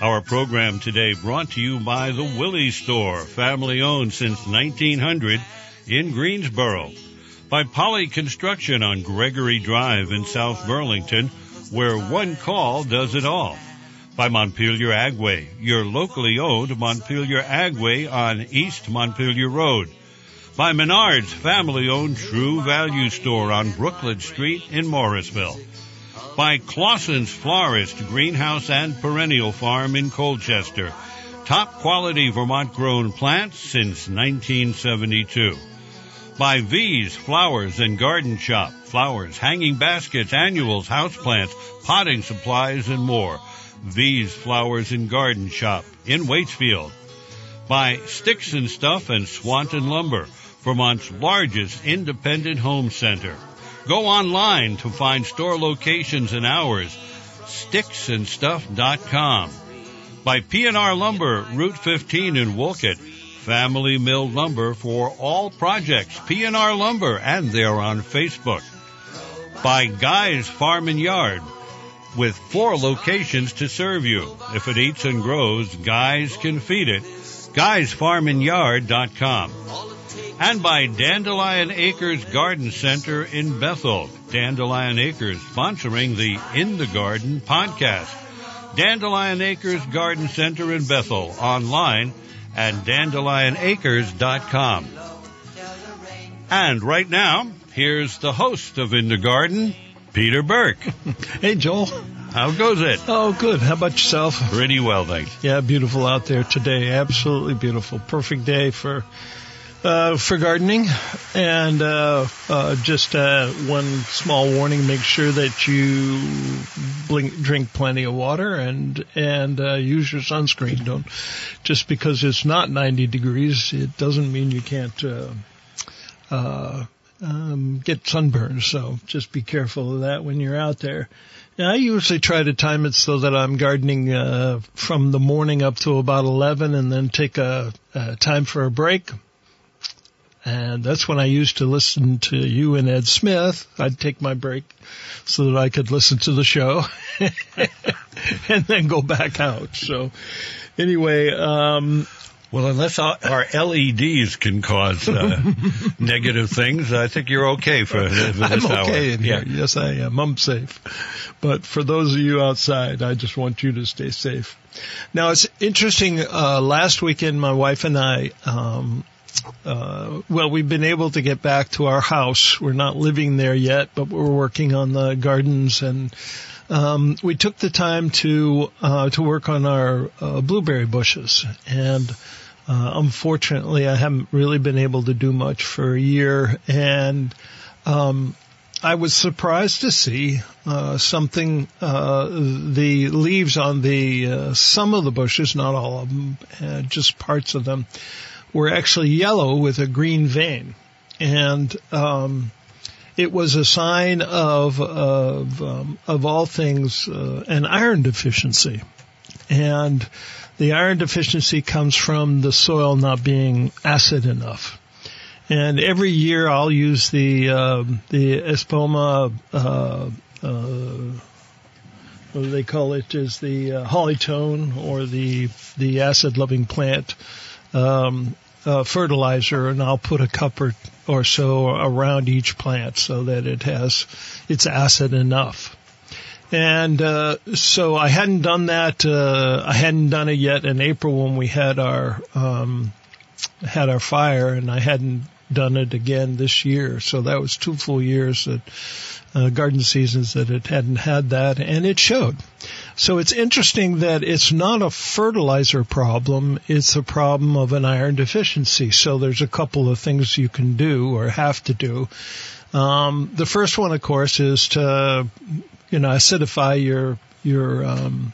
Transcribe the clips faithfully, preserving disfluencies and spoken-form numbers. Our program today brought to you by the Willie's Store, family-owned since nineteen hundred in Greensboro. By Poly Construction on Gregory Drive in South Burlington, where one call does it all. By Montpelier Agway, your locally owned Montpelier Agway on East Montpelier Road. By Menards, family-owned True Value Store on Brooklyn Street in Morrisville. By Claussen's Florist, Greenhouse and Perennial Farm in Colchester. Top quality Vermont-grown plants since nineteen seventy-two. By V's Flowers and Garden Shop. Flowers, hanging baskets, annuals, houseplants, potting supplies, and more. V's Flowers and Garden Shop in Waitsfield. By Sticks and Stuff and Swanton Lumber, Vermont's largest independent home center. Go online to find store locations and hours, sticks and stuff dot com. By P and R Lumber, Route fifteen in Wolcott, family milled lumber for all projects, P and R Lumber, and they're on Facebook. By Guy's Farm and Yard, with four locations to serve you. If it eats and grows, Guy's can feed it, guys farm and yard dot com. And by Dandelion Acres Garden Center in Bethel. Dandelion Acres sponsoring the In the Garden podcast. Dandelion Acres Garden Center in Bethel, online at dandelion acres dot com. And right now, here's the host of In the Garden, Peter Burke. Hey, Joel. How goes it? Oh, good. How about yourself? Pretty well, thanks. Yeah, beautiful out there today. Absolutely beautiful. Perfect day for... Uh, for gardening, and uh, uh, just uh, one small warning: make sure that you blink, drink plenty of water, and and uh, use your sunscreen. Don't just because it's not ninety degrees, it doesn't mean you can't uh, uh, um, get sunburned. So just be careful of that when you're out there. Now, I usually try to time it so that I'm gardening uh, from the morning up to about eleven, and then take a, a time for a break. And that's when I used to listen to you and Ed Smith. I'd take my break so that I could listen to the show and then go back out. So anyway, um, well, unless our, our L E Ds can cause uh, negative things, I think you're okay for, for this I'm okay hour. In here. Yeah. Yes, I am. I'm safe. But for those of you outside, I just want you to stay safe. Now, it's interesting. Uh, last weekend, my wife and I um Uh, well, we've been able to get back to our house. We're not living there yet, but we're working on the gardens, and um, we took the time to uh, to work on our uh, blueberry bushes. And uh, unfortunately, I haven't really been able to do much for a year. And um, I was surprised to see uh, something. Uh, the leaves on the uh, some of the bushes, not all of them, uh, just parts of them, were actually yellow with a green vein. And um, it was a sign of, of, um, of all things, uh, an iron deficiency. And the iron deficiency comes from the soil not being acid enough. And every year I'll use the, uh, the Espoma, uh, uh, what do they call it, is the uh, hollytone, or the, the acid-loving plant, Um, uh, fertilizer, and I'll put a cup or, or so around each plant so that it has, it's acid enough. And, uh, so I hadn't done that, uh, I hadn't done it yet in April when we had our, um, had our fire, and I hadn't done it again this year. So that was two full years that, uh, garden seasons that it hadn't had that, and it showed. So it's interesting that it's not a fertilizer problem. It's a problem of an iron deficiency. So there's a couple of things you can do or have to do. Um, the first one, of course, is to, you know, acidify your, your, um,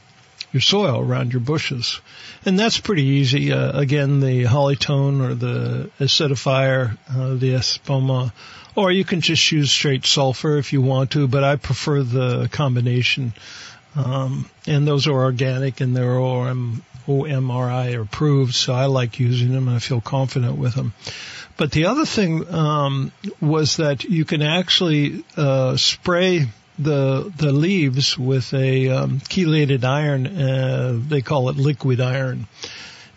your soil around your bushes. And that's pretty easy. Uh, again, the Hollytone or the acidifier, uh, the Espoma, or you can just use straight sulfur if you want to, but I prefer the combination. Um, and those are organic and they're O M R I approved, so I like using them and I feel confident with them. But the other thing um, was that you can actually uh, spray the the leaves with a um, chelated iron. Uh, they call it liquid iron.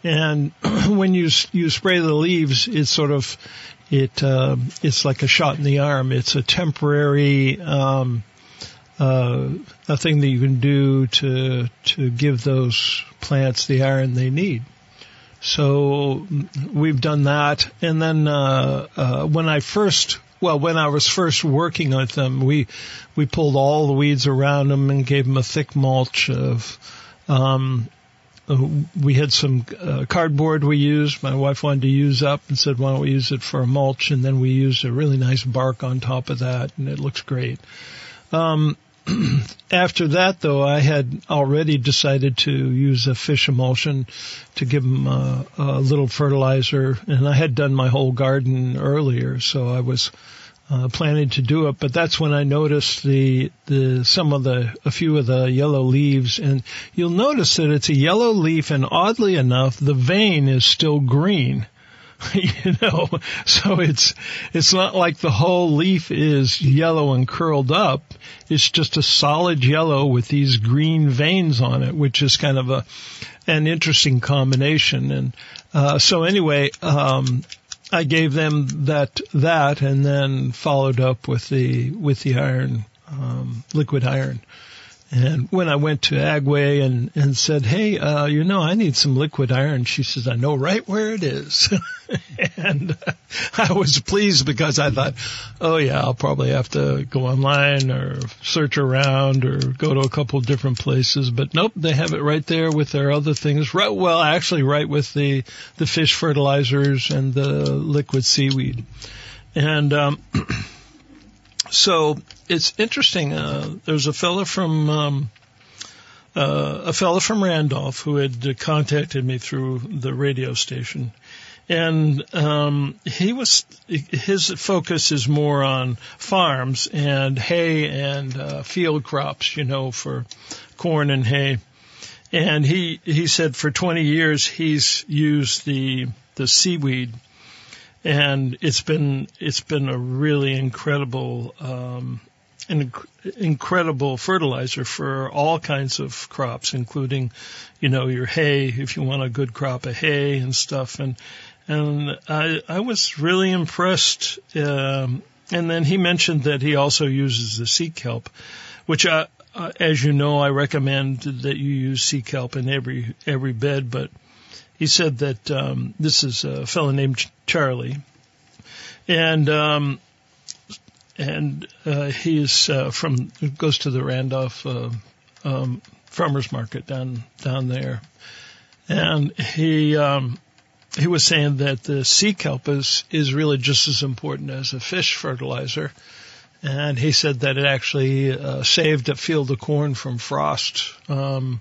And when you you spray the leaves, it's sort of it uh, it's like a shot in the arm. It's a temporary um, uh, a thing that you can do to to give those plants the iron they need. So we've done that. And then uh, uh, when I first, well, when I was first working on them, we we pulled all the weeds around them and gave them a thick mulch of, um, we had some uh, cardboard we used. My wife wanted to use up and said, why don't we use it for a mulch? And then we used a really nice bark on top of that, and it looks great. Um After that, though, I had already decided to use a fish emulsion to give them a, a little fertilizer, and I had done my whole garden earlier, so I was uh, planning to do it. But that's when I noticed the the some of the a few of the yellow leaves, and you'll notice that it's a yellow leaf, and oddly enough, the vein is still green. You know, so it's it's not like the whole leaf is yellow and curled up. It's just a solid yellow with these green veins on it, which is kind of a an interesting combination. And uh, so anyway, um, I gave them that that, and then followed up with the with the iron, um, liquid iron. And when I went to Agway and, and said, hey, uh, you know, I need some liquid iron, she says, I know right where it is. And uh, I was pleased because I thought, oh, yeah, I'll probably have to go online or search around or go to a couple different places. But nope, they have it right there with their other things. Right, well, actually right with the, the fish fertilizers and the liquid seaweed. And um so it's interesting. Uh, there's a fellow from um, uh, a fellow from Randolph who had contacted me through the radio station, and um, he was his focus is more on farms and hay and uh, field crops, you know, for corn and hay. And he he said for twenty years he's used the the seaweed. And it's been it's been a really incredible um, an incredible fertilizer for all kinds of crops, including, you know, your hay if you want a good crop of hay and stuff. And and I I was really impressed. Um, and then he mentioned that he also uses the sea kelp, which I, uh, as you know, I recommend that you use sea kelp in every every bed, but. He said that um, this is a fellow named Charlie, and um, and uh, he is uh, from goes to the Randolph uh, um, farmers market down down there, and he um, he was saying that the sea kelp is is really just as important as a fish fertilizer, and he said that it actually uh, saved a field of corn from frost. Um,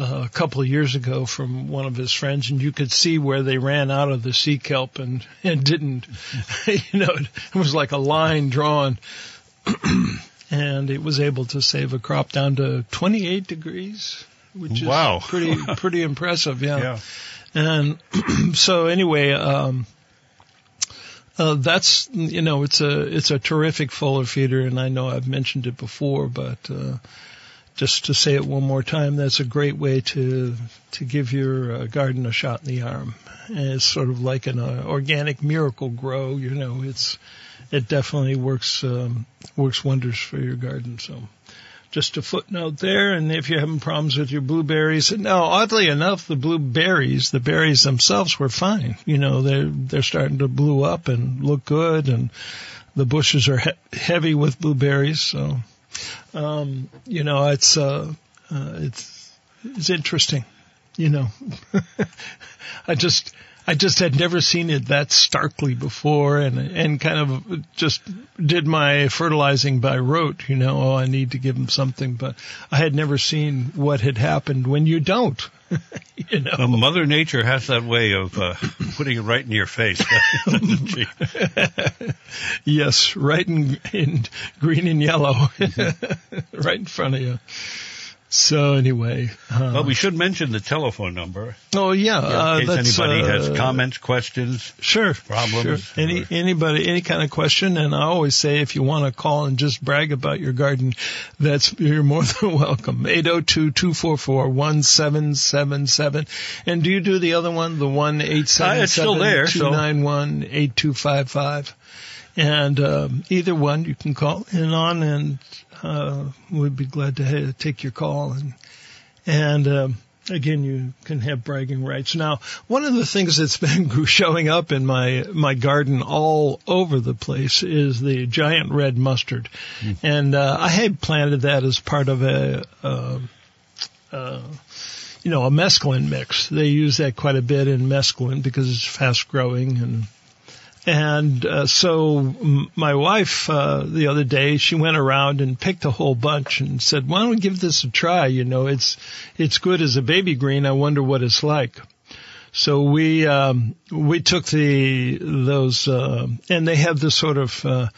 Uh, a couple of years ago from one of his friends, and you could see where they ran out of the sea kelp and, and didn't, you know, it was like a line drawn, and it was able to save a crop down to twenty-eight degrees, which is wow. pretty, pretty impressive. Yeah. yeah. And so anyway, um, Uh, that's, you know, it's a, it's a terrific foliar feeder, and I know I've mentioned it before, but, uh, just to say it one more time, that's a great way to to give your uh, garden a shot in the arm. And it's sort of like an uh, organic miracle grow, you know. It's it definitely works um, works wonders for your garden. So, just a footnote there. And if you're having problems with your blueberries, now oddly enough, the blueberries, the berries themselves, were fine. You know, they're they're starting to bloom up and look good, and the bushes are he- heavy with blueberries. So. Um, you know, it's, uh, uh, it's, it's interesting, you know, I just, I just had never seen it that starkly before, and and kind of just did my fertilizing by rote, you know, oh, I need to give them something. But I had never seen what had happened when you don't. You know? Well, Mother Nature has that way of uh, putting it right in your face. Yes, right in, in green and yellow, mm-hmm. Right in front of you. So anyway, uh, well, we should mention the telephone number. Oh yeah, uh, in case anybody uh, has comments, questions, sure, problems, sure. any or, anybody, any kind of question. And I always say, if you want to call and just brag about your garden, that's you're more than welcome. eight oh two, two four four, one seven seven seven. And do you do the other one, the one eight seven seven two nine one eight two five five? And um, either one you can call in on, and uh, we'd be glad to take your call. And, and um, again, you can have bragging rights. Now, one of the things that's been showing up in my, my garden all over the place is the giant red mustard. Mm-hmm. And uh, I had planted that as part of a... Uh, uh, you know, a mesclun mix. They use that quite a bit in mesclun because it's fast-growing and... And uh, so my wife, uh, the other day, she went around and picked a whole bunch and said, why don't we give this a try? You know, it's it's good as a baby green. I wonder what it's like. So we um, we took the those uh, and they have this sort of uh,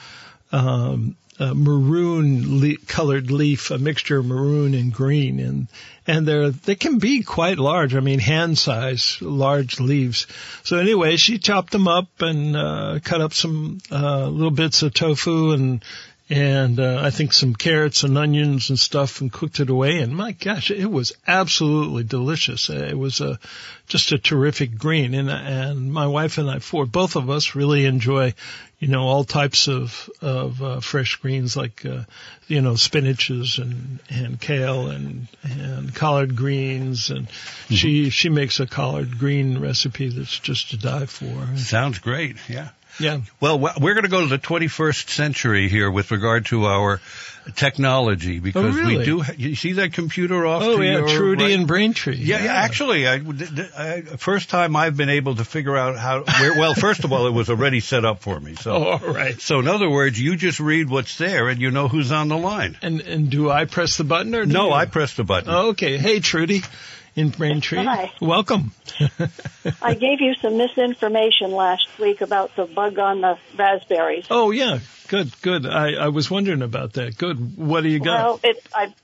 um, uh, maroon le- colored leaf, a mixture of maroon and green. And and they're, they can be quite large. I mean, hand size, large leaves. So anyway, she chopped them up and, uh, cut up some, uh, little bits of tofu and, and, uh, I think some carrots and onions and stuff and cooked it away. And my gosh, it was absolutely delicious. It was a, just a terrific green. And, and my wife and I, for both of us really enjoy, you know, all types of, of, uh, fresh greens like, uh, you know, spinaches and, and kale and, and collard greens. And mm-hmm. she, she makes a collard green recipe that's just to die for. Sounds great. Yeah. Yeah. Well, we're going to go to the twenty-first century here with regard to our technology because oh, really? we do. You see that computer off? Oh, to yeah, your Trudy right? and Braintree. Yeah, yeah. Actually, I, I, first time I've been able to figure out how. Where, well, first of all, it was already set up for me. So, oh, all right. So, in other words, you just read what's there and you know who's on the line. And and do I press the button or do no? You? I press the button. Oh, okay. Hey, Trudy. In Braintree. Hi. Welcome. I gave you some misinformation last week about the bug on the raspberries. Oh, yeah. Good, good. I, I was wondering about that. Good. What do you got? Well, it, I,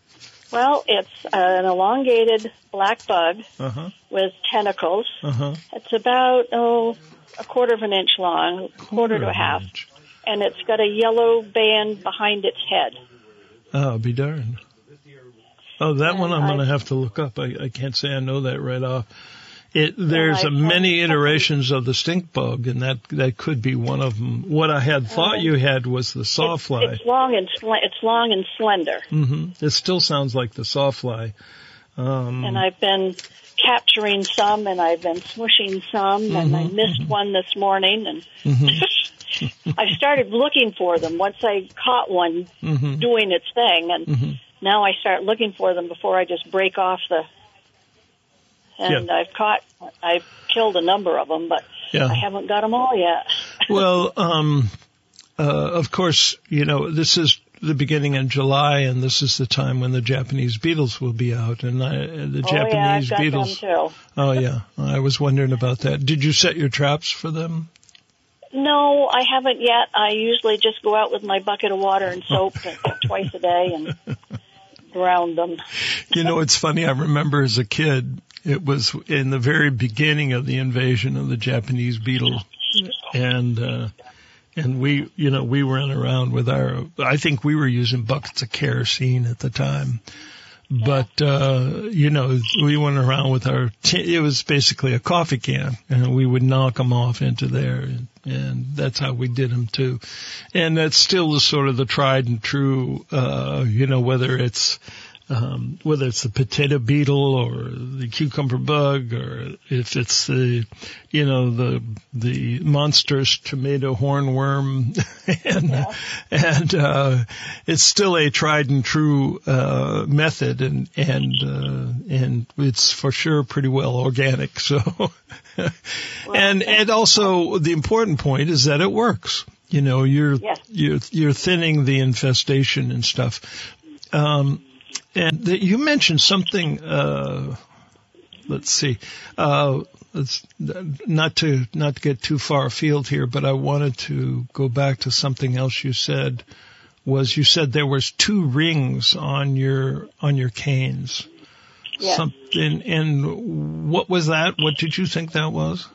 well it's an elongated black bug uh-huh. with tentacles. Uh-huh. It's about, oh, a quarter of an inch long, quarter, quarter to a half. Inch. And it's got a yellow band behind its head. Oh, be darned. Oh, that and one I'm going to have to look up. I, I can't say I know that right off. It, there's a many iterations of the stink bug, and that, that could be one of them. What I had thought you had was the sawfly. It's, it's long and sl- it's long and slender. Mm-hmm. It still sounds like the sawfly. Um, and I've been capturing some, and I've been smooshing some, mm-hmm, and I missed mm-hmm. one this morning, and. Mm-hmm. I started looking for them once I caught one mm-hmm. doing its thing, and mm-hmm. now I start looking for them before I just break off the. And yeah. I've caught, I've killed a number of them, but yeah. I haven't got them all yet. Well, um, uh, of course, you know, this is the beginning of July, and this is the time when the Japanese beetles will be out, and I, the oh, Japanese yeah, I've got beetles. Them too. Oh yeah, I was wondering about that. Did you set your traps for them? No, I haven't yet. I usually just go out with my bucket of water and soap twice a day and drown them. You know, it's funny. I remember as a kid, it was in the very beginning of the invasion of the Japanese beetle, and uh, and we, you know, we ran around with our. I think we were using buckets of kerosene at the time. But, uh, you know, we went around with our, t- it was basically a coffee can, and we would knock them off into there, and, and that's how we did them too. And that's still sort of the tried and true, uh, you know, whether it's um, whether it's the potato beetle or the cucumber bug, or if it's the, you know, the, the monstrous tomato hornworm. and, yeah. and, uh, it's still a tried and true, uh, method, and, and, uh, and it's for sure pretty well organic. So, well, and, and also the important point is that it works. You know, you're, yes. you're, you're thinning the infestation and stuff. Um, and the, you mentioned something, uh, let's see, uh, let's, not to, not to get too far afield here, but I wanted to go back to something else you said. Was you said there was two rings on your, on your canes. Yes. Something, and what was that? What did you think that was?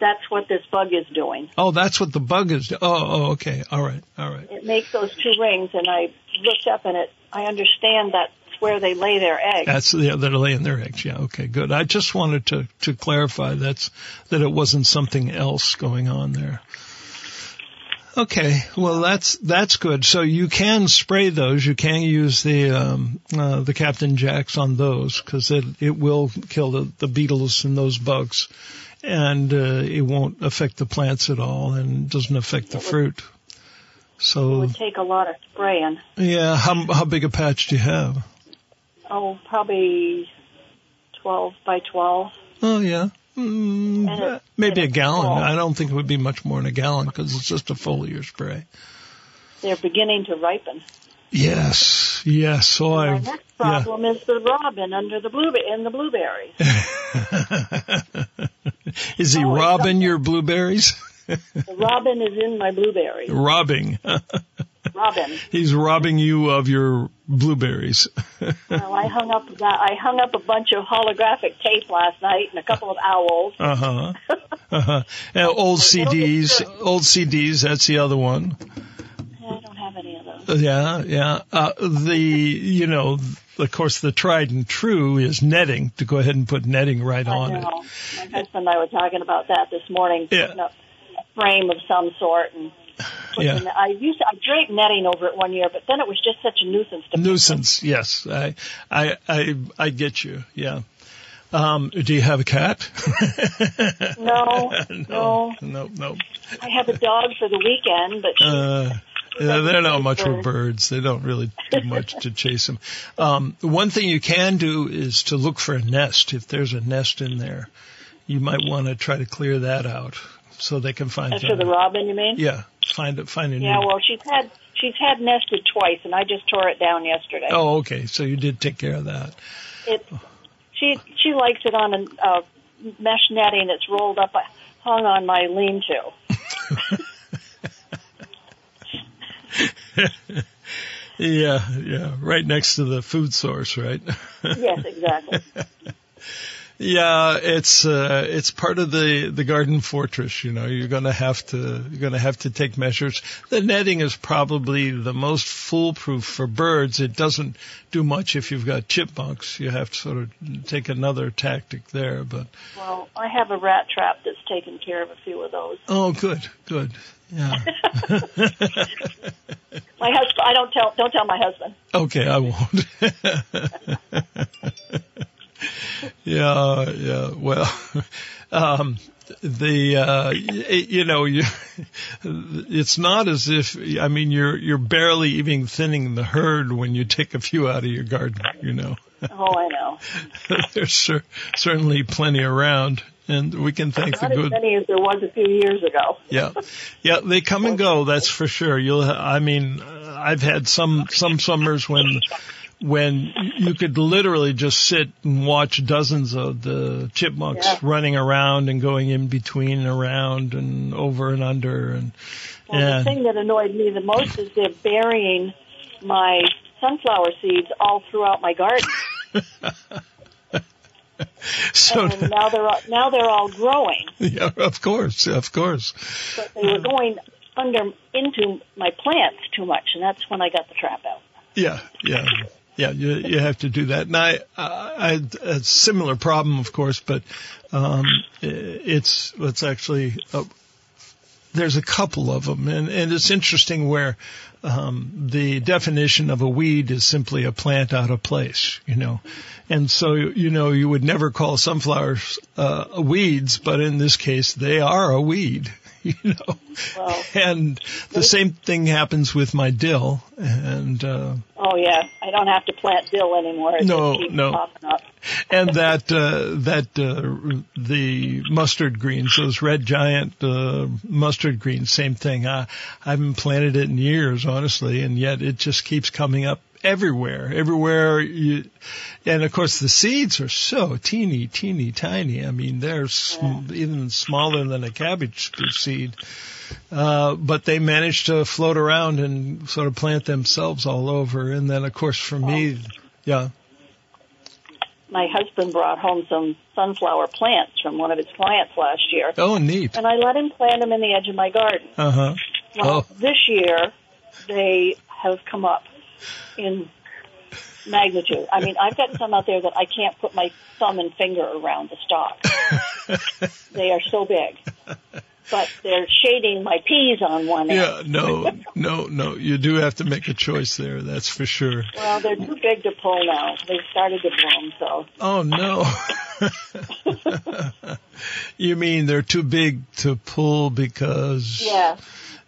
That's what this bug is doing. Oh, that's what the bug is doing. Oh, oh, okay. All right. All right. It makes those two rings, and I looked up, and it. I understand that's where they lay their eggs. That's yeah, they're laying their eggs. Yeah. Okay. Good. I just wanted to to clarify that's that it wasn't something else going on there. Okay. Well, that's that's good. So you can spray those. You can use the um, uh, the Captain Jack's on those, because it it will kill the, the beetles and those bugs. And uh, it won't affect the plants at all, and doesn't affect the fruit. So it would take a lot of spraying. Yeah. How, how big a patch do you have? Oh, probably twelve by twelve. Oh, yeah. Mm, it, maybe a gallon. Small. I don't think it would be much more than a gallon, because it's just a foliar spray. They're beginning to ripen. Yes, yes. So My I, next problem yeah. is the robin under the blueberry in the blueberry. Is he oh, robbing your blueberries? The robin is in my blueberries. Robbing. Robin. He's robbing you of your blueberries. Well, I hung up that. I hung up a bunch of holographic tape last night and a couple of owls. Uh huh. Uh huh. And old C Ds. Old C Ds. That's the other one. Yeah, yeah. Uh, the, you know, of course, the tried and true is netting, to go ahead and put netting right I on know. it. My husband and I were talking about that this morning, yeah. putting up a frame of some sort. And yeah. the, I used to, I draped netting over it one year, but then it was just such a nuisance to Nuisance, people. yes. I, I, I, I get you, yeah. Um, do you have a cat? no, no, no. No, no. I have a dog for the weekend, but she... Uh, Yeah, they're not much for birds. They don't really do much to chase them. Um, one thing you can do is to look for a nest. If there's a nest in there, you might want to try to clear that out so they can find. As for the robin, you mean? Yeah, find it. Find a new. Yeah, well, she's had she's had nested twice, and I just tore it down yesterday. Oh, okay. So you did take care of that. It. She she likes it on a uh, mesh netting. It's rolled up, hung on my lean-to. yeah, yeah, right next to the food source, right? Yes, exactly. yeah, it's uh, it's part of the, the garden fortress. You know, you're gonna have to you're gonna have to take measures. The netting is probably the most foolproof for birds. It doesn't do much if you've got chipmunks. You have to sort of take another tactic there. But well, I have a rat trap that's taken care of a few of those. Oh, good, good. Yeah. My husband. I don't tell. Don't tell my husband. Okay, I won't. yeah, yeah. Well, um, the uh, you know, you, it's not as if I mean you're you're barely even thinning the herd when you take a few out of your garden. You know. Oh, I know. There's cer- certainly plenty around. And we can thank Not the good. Not as many as there was a few years ago. yeah, yeah, they come and go. That's for sure. You'll. I mean, uh, I've had some some summers when when you could literally just sit and watch dozens of the chipmunks yeah. running around and going in between and around and over and under. And, well, and the thing that annoyed me the most is they're burying my sunflower seeds all throughout my garden. So and now they're now they're all growing. Yeah, of course, of course. But they were going under into my plants too much, and that's when I got the trap out. Yeah, yeah, yeah. You you have to do that, and I I had a similar problem, of course, but um, it's it's actually. Uh, there's a couple of them, and, and it's interesting where um, the definition of a weed is simply a plant out of place, you know. And so, you know, you would never call sunflowers uh, weeds, but in this case, they are a weed, you know. Well, and the same thing happens with my dill. And uh, oh, yeah, I don't have to plant dill anymore. It no, keeps no. popping up. And that uh, that uh, the mustard greens, those red giant uh, mustard greens, same thing. I, I haven't planted it in years, honestly, and yet it just keeps coming up everywhere, everywhere. You, and of course, the seeds are so teeny, teeny, tiny. I mean, they're sm- yeah. even smaller than a cabbage seed, uh, but they manage to float around and sort of plant themselves all over. And then, of course, for oh. me, yeah. my husband brought home some sunflower plants from one of his clients last year. Oh, neat. And I let him plant them in the edge of my garden. Uh-huh. Well, oh. this year, they have come up in magnitude. I mean, I've got some out there that I can't put my thumb and finger around the stalk. They are so big. But they're shading my peas on one end. Yeah, no, no, no. You do have to make a choice there, that's for sure. Well, they're too big to pull now. They started to bloom, so. Oh, no. You mean they're too big to pull because yeah.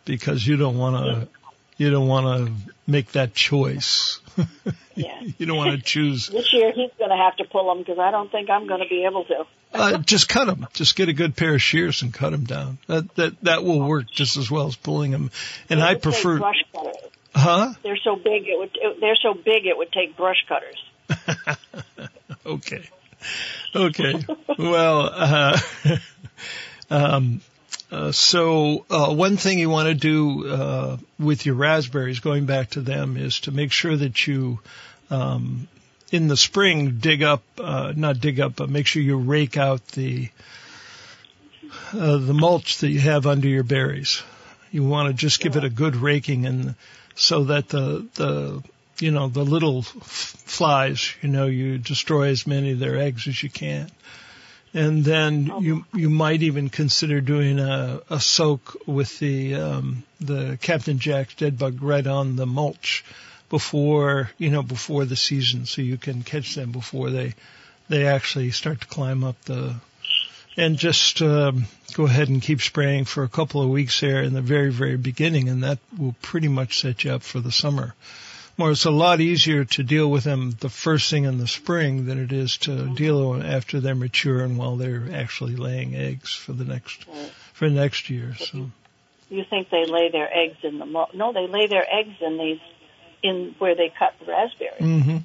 because you don't want to you don't want to make that choice. Yeah. You don't want to choose. This year he's going to have to pull them because I don't think I'm going to be able to. uh, just cut them. Just get a good pair of shears and cut them down. That that that will work just as well as pulling them. And I prefer brush cutters. Huh? They're so big. It would. It, they're so big. It would take brush cutters. Okay. Okay. Well. Uh, um. Uh, so uh, one thing you want to do uh, with your raspberries, going back to them, is to make sure that you, um, in the spring, dig up, uh, not dig up, but make sure you rake out the uh, the mulch that you have under your berries. You want to just give yeah. it a good raking, and so that the the you know the little f- flies, you know, you destroy as many of their eggs as you can. And then you you might even consider doing a, a soak with the um, the Captain Jack's dead bug right on the mulch before you know before the season, so you can catch them before they they actually start to climb up the. And just um, go ahead and keep spraying for a couple of weeks there in the very very beginning, and that will pretty much set you up for the summer. More, it's a lot easier to deal with them the first thing in the spring than it is to deal with after they're mature and while they're actually laying eggs for the next right. for next year. So, you think they lay their eggs in the mulch? No, they lay their eggs in these in where they cut the raspberries. Mm-hmm.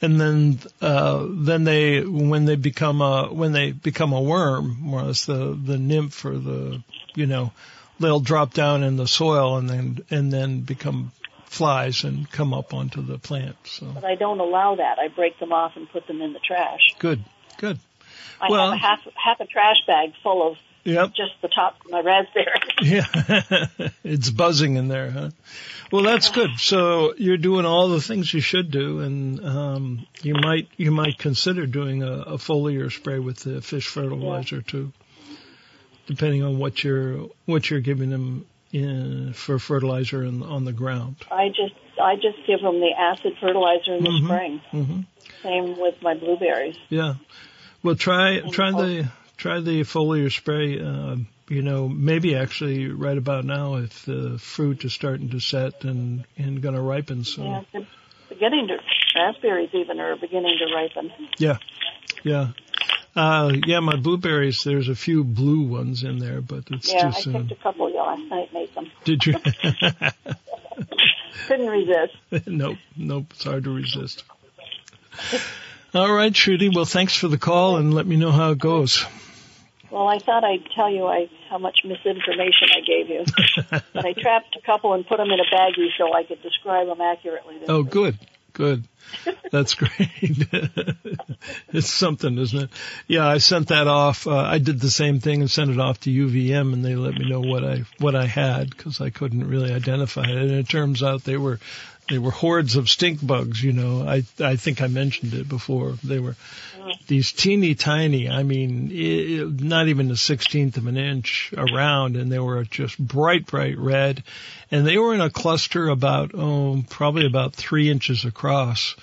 And then uh, then they when they become a when they become a worm, more or less the the nymph or the you know they'll drop down in the soil and then and then become flies and come up onto the plant. So. But I don't allow that. I break them off and put them in the trash. Good, good. I well, have a half, half a trash bag full of yep. just the top of my raspberry. Yeah, it's buzzing in there, huh? Well, that's good. So you're doing all the things you should do, and um, you might you might consider doing a, a foliar spray with the fish fertilizer yeah. too, depending on what you're what you're giving them. In, for fertilizer in, on the ground. I just I just give them the acid fertilizer in the mm-hmm, spring. Mm-hmm. Same with my blueberries. Yeah, well try and try the, the try the foliar spray. Uh, you know, maybe actually right about now if the fruit is starting to set and and going to ripen soon. Yeah, beginning to raspberries even are beginning to ripen. Yeah, yeah. Uh, yeah, my blueberries, there's a few blue ones in there, but it's yeah, too soon. Yeah, I picked a couple of you last night, made them. Did you? Couldn't resist. Nope, nope, it's hard to resist. All right, Trudy, well, thanks for the call, and let me know how it goes. Well, I thought I'd tell you I, how much misinformation I gave you. But I trapped a couple and put them in a baggie so I could describe them accurately. Oh, good. Good. That's great. It's something, isn't it? Yeah, I sent that off. Uh, I did the same thing and sent it off to U V M, and they let me know what I what I had because I couldn't really identify it. And it turns out they were they were hordes of stink bugs. You know, I I think I mentioned it before. They were these teeny tiny, I mean, it, not even a sixteenth of an inch around, and they were just bright, bright red. And they were in a cluster about, oh, probably about three inches across.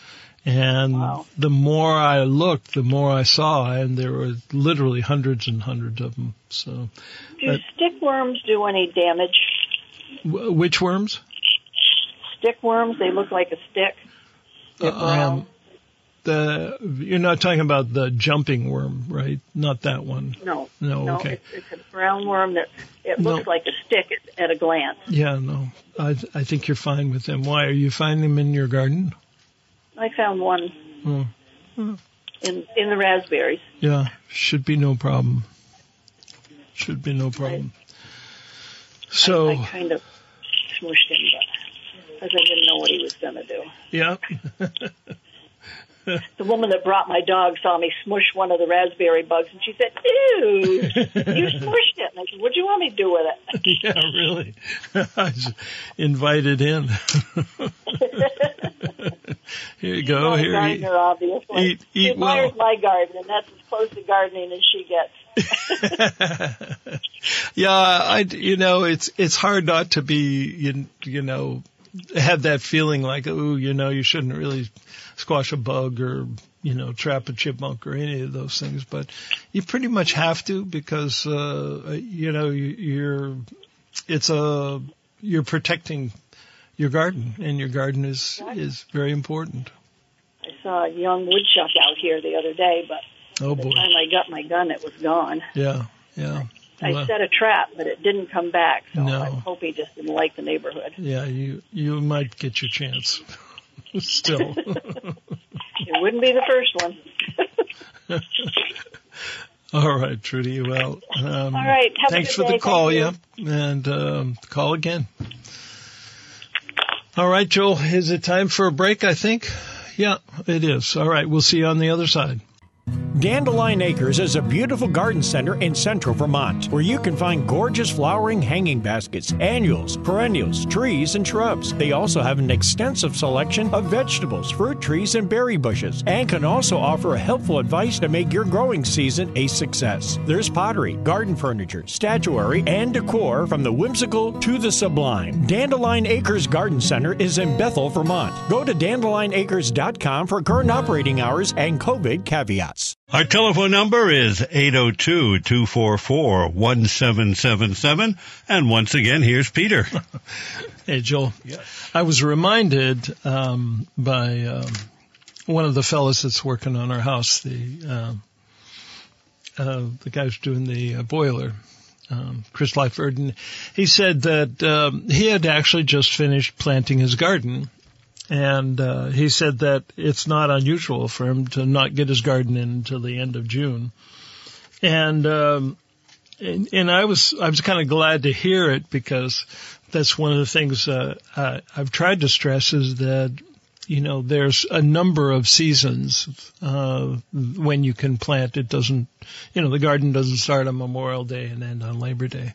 And wow. The more I looked, the more I saw, and there were literally hundreds and hundreds of them. So, do but, stickworms do any damage? W- which worms? Stickworms. They look like a stick. Stick um, the you're not talking about the jumping worm, right? Not that one. No. No. no okay. It's, it's a brown worm that it looks no. like a stick at, at a glance. Yeah. No. I I think you're fine with them. Why are you finding them in your garden? I found one oh. Oh. in in the raspberries. Yeah, should be no problem. Should be no problem. I, so I, I kind of smooshed him, because I didn't know what he was going to do. Yeah. The woman that brought my dog saw me smush one of the raspberry bugs, and she said, "Ew, you smushed it." And I said, "What do you want me to do with it?" Yeah, really. I just invited in. Here you go. Here, gardener, eat, obviously. Eat, eat she admires well. My garden, and that's as close to gardening as she gets. Yeah, I, you know, it's it's hard not to be, you, you know, have that feeling like, oh, you know, you shouldn't really squash a bug or, you know, trap a chipmunk or any of those things. But you pretty much have to, because, uh, you know, you, you're, it's a, you're protecting your garden, and your garden is, is very important. I saw a young woodchuck out here the other day, but oh, by the boy. time I got my gun, it was gone. Yeah, yeah. I well, set a trap, but it didn't come back, so no. I hope he just didn't like the neighborhood. Yeah, you you might get your chance still. It wouldn't be the first one. All right, Trudy. Well, um, All right. Have thanks a good for day. the call, Thank yeah, you. and um, call again. All right, Joel, is it time for a break, I think? Yeah, it is. All right, we'll see you on the other side. Dandelion Acres is a beautiful garden center in central Vermont, where you can find gorgeous flowering hanging baskets, annuals, perennials, trees, and shrubs. They also have an extensive selection of vegetables, fruit trees, and berry bushes, and can also offer helpful advice to make your growing season a success. There's pottery, garden furniture, statuary, and decor from the whimsical to the sublime. Dandelion Acres Garden Center is in Bethel, Vermont. Go to dandelion acres dot com for current operating hours and COVID caveats. Our telephone number is eight oh two, two four four, one seven seven seven. And once again, here's Peter. Hey, Joel. Yes. I was reminded um, by um, one of the fellas that's working on our house, the uh, uh, the guy who's doing the uh, boiler, um, Chris Lyford. And he said that um, he had actually just finished planting his garden. And uh, he said that it's not unusual for him to not get his garden in until the end of June. And um, and, and I was I was kind of glad to hear it, because that's one of the things uh, I, I've tried to stress, is that, you know, there's a number of seasons uh, when you can plant. It doesn't, you know, the garden doesn't start on Memorial Day and end on Labor Day.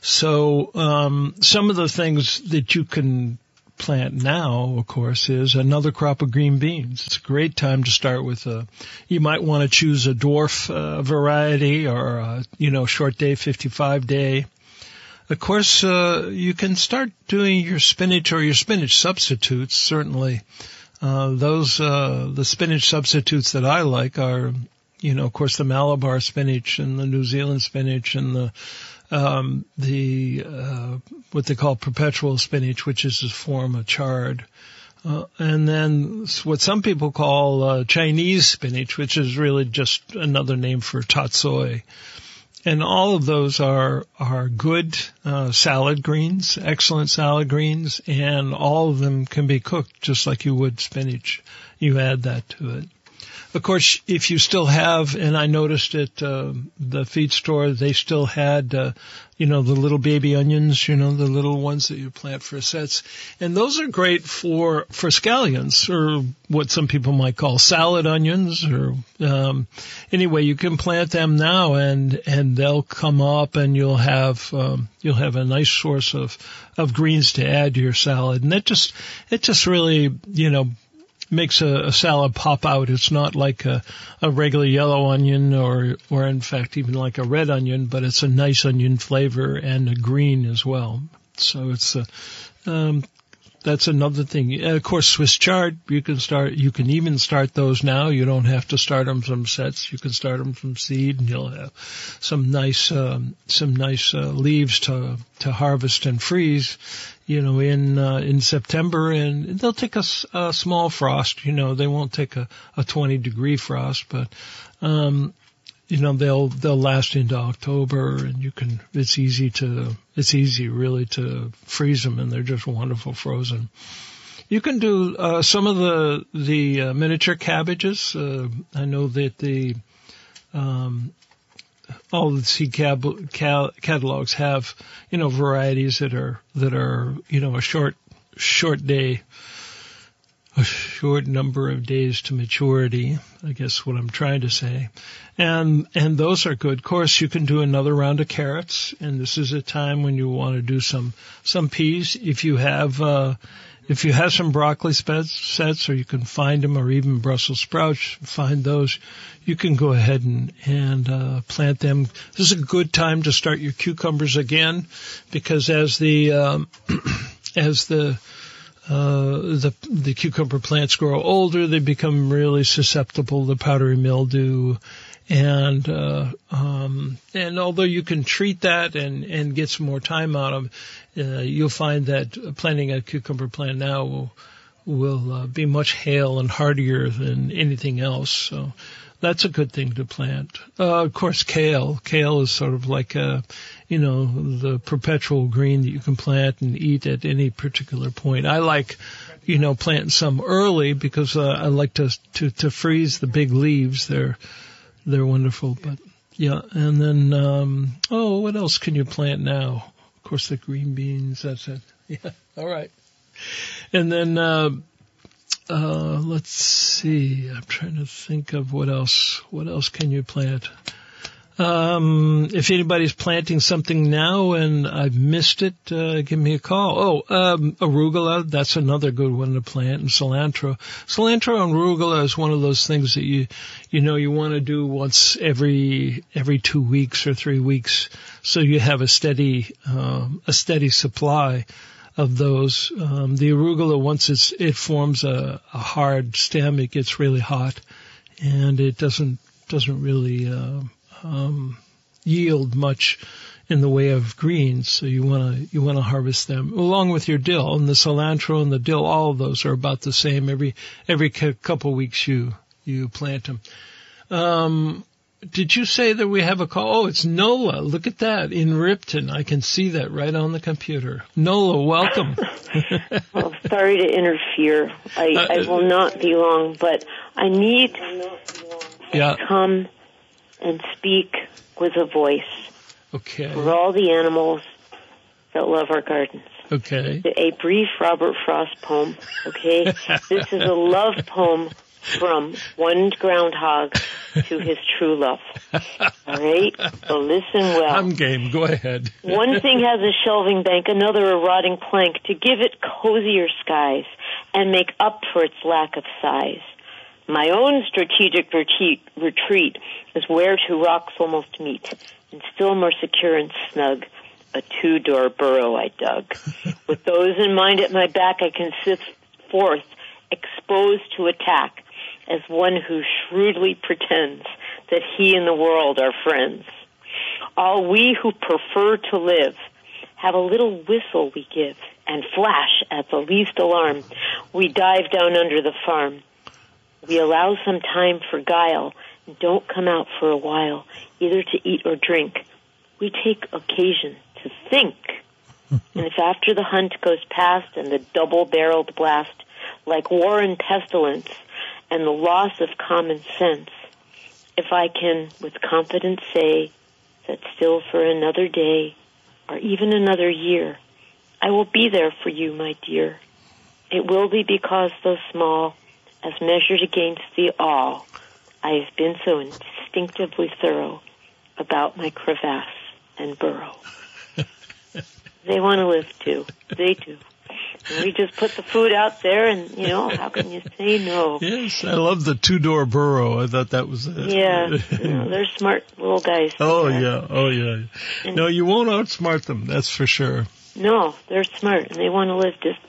So um, some of the things that you can plant now, of course, is another crop of green beans. It's a great time to start with a, you might want to choose a dwarf uh, variety, or a, you know, short day, fifty-five day. Of course, uh, you can start doing your spinach or your spinach substitutes, certainly. Uh, those, uh, the spinach substitutes that I like are, you know, of course, the Malabar spinach and the New Zealand spinach and the Um, the, uh, what they call perpetual spinach, which is a form of chard. Uh, and then what some people call, uh, Chinese spinach, which is really just another name for tatsoi. And all of those are, are good, uh, salad greens, excellent salad greens, and all of them can be cooked just like you would spinach. You add that to it. Of course, if you still have, and I noticed at uh, the feed store, they still had, uh, you know, the little baby onions, you know, the little ones that you plant for sets. And those are great for, for scallions, or what some people might call salad onions. Or um, anyway, you can plant them now, and, and they'll come up, and you'll have um, you'll have a nice source of, of greens to add to your salad. And that just it just really, you know, makes a, a salad pop out. It's not like a, a regular yellow onion or, or in fact, even like a red onion, but it's a nice onion flavor and a green as well. So it's a, um, that's another thing. And of course, Swiss chard, you can start, you can even start those now. You don't have to start them from sets. You can start them from seed and you'll have some nice, um, some nice, uh, leaves to, to harvest and freeze, you know, in, uh, in September. And they'll take a, a small frost, you know, they won't take a, a twenty degree frost, but, um, you know, they'll, they'll last into October and you can, it's easy to, it's easy really to freeze them and they're just wonderful frozen. You can do, uh, some of the, the uh, miniature cabbages. Uh, I know that the, um, all the seed cab- cal- catalogs have, you know, varieties that are, that are, you know, a short, short day. A short number of days to maturity, I guess what I'm trying to say. And, and those are good. Of course, you can do another round of carrots. And this is a time when you want to do some, some peas. If you have, uh, if you have some broccoli sets, or you can find them, or even Brussels sprouts, find those, you can go ahead and, and, uh, plant them. This is a good time to start your cucumbers again, because as the, um, as the, Uh, the, the cucumber plants grow older, they become really susceptible to powdery mildew. And, uh, um, and although you can treat that and, and get some more time out of them, uh, you'll find that planting a cucumber plant now will, will, uh, be much hale and hardier than anything else. So that's a good thing to plant. Uh, of course, kale. Kale is sort of like a, you know, the perpetual green that you can plant and eat at any particular point. I like, you know, planting some early because uh, I like to, to, to freeze the big leaves. They're, they're wonderful. But yeah. And then, um, oh, what else can you plant now? Of course, the green beans. That's it. Yeah. All right. And then, uh, Uh, let's see. I'm trying to think of what else. What else can you plant? Um, if anybody's planting something now and I've missed it, uh, give me a call. Oh, um, arugula. That's another good one to plant, and cilantro. Cilantro and arugula is one of those things that you, you know, you want to do once every, every two weeks or three weeks. So you have a steady, um, a steady supply of those. Um, the arugula, once it's, it forms a, a hard stem, it gets really hot and it doesn't, doesn't really, uh, um, yield much in the way of greens. So you want to, you want to harvest them along with your dill, and the cilantro and the dill. All of those are about the same. Every, every couple of weeks you, you plant them. Um, Did you say that we have a call? Oh, it's Nola. Look at that, in Ripton. I can see that right on the computer. Nola, welcome. Well, sorry to interfere. I, uh, I will not be long, but I need yeah. to come and speak with a voice. Okay. For all the animals that love our gardens. Okay. A brief Robert Frost poem, okay? This is a love poem from one groundhog to his true love. All right? So listen well. I'm game. Go ahead. One thing has a shelving bank, another a rotting plank, to give it cozier skies and make up for its lack of size. My own strategic retreat, retreat is where two rocks almost meet, and still more secure and snug, a two-door burrow I dug. With those in mind at my back, I can sift forth, exposed to attack, as one who shrewdly pretends that he and the world are friends. All we who prefer to live have a little whistle we give, and flash at the least alarm. We dive down under the farm. We allow some time for guile, and don't come out for a while, either to eat or drink. We take occasion to think. And if after the hunt goes past and the double-barreled blast, like war and pestilence, and the loss of common sense, if I can with confidence say that still for another day, or even another year, I will be there for you, my dear. It will be because, though small, as measured against the all, I have been so instinctively thorough about my crevasse and burrow. They want to live, too. They do. We just put the food out there, and, you know, how can you say no? Yes, I love the two-door burro. I thought that was it. Yeah, no, they're smart little guys. Oh, like yeah, oh, yeah. And no, you won't outsmart them, that's for sure. No, they're smart, and they want to live just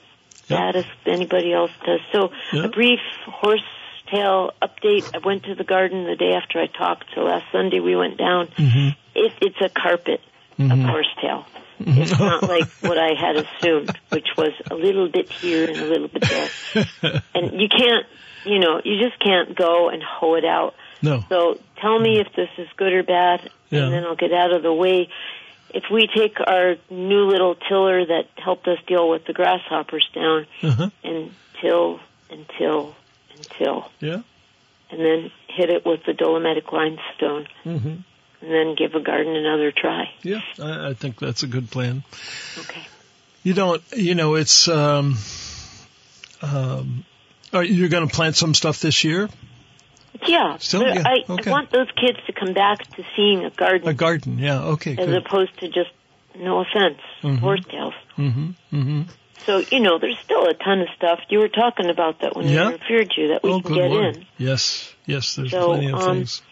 yep. as anybody else does. So yep. a brief horsetail update. I went to the garden the day after I talked, so last Sunday we went down. Mm-hmm. It, it's a carpet mm-hmm. of horsetail. It's not like what I had assumed, which was a little bit here and a little bit there. And you can't, you know, you just can't go and hoe it out. No. So tell me if this is good or bad, yeah. and then I'll get out of the way. If we take our new little tiller that helped us deal with the grasshoppers down uh-huh. and till and till and till. Yeah. And then hit it with the dolomitic limestone. Mm-hmm. And then give a garden another try. Yeah, I, I think that's a good plan. Okay. You don't, you know, it's, um, um, are you going to plant some stuff this year? Yeah. Still? Yeah. I, okay. I want those kids to come back to seeing a garden. A garden, yeah, okay. As good. Opposed to just, no offense, mm-hmm. horsetails. Mm-hmm, mm-hmm. So, you know, there's still a ton of stuff. You were talking about that when yeah. I referred you, that we oh, can get Lord. In. Yes, yes, there's so, plenty of um, things.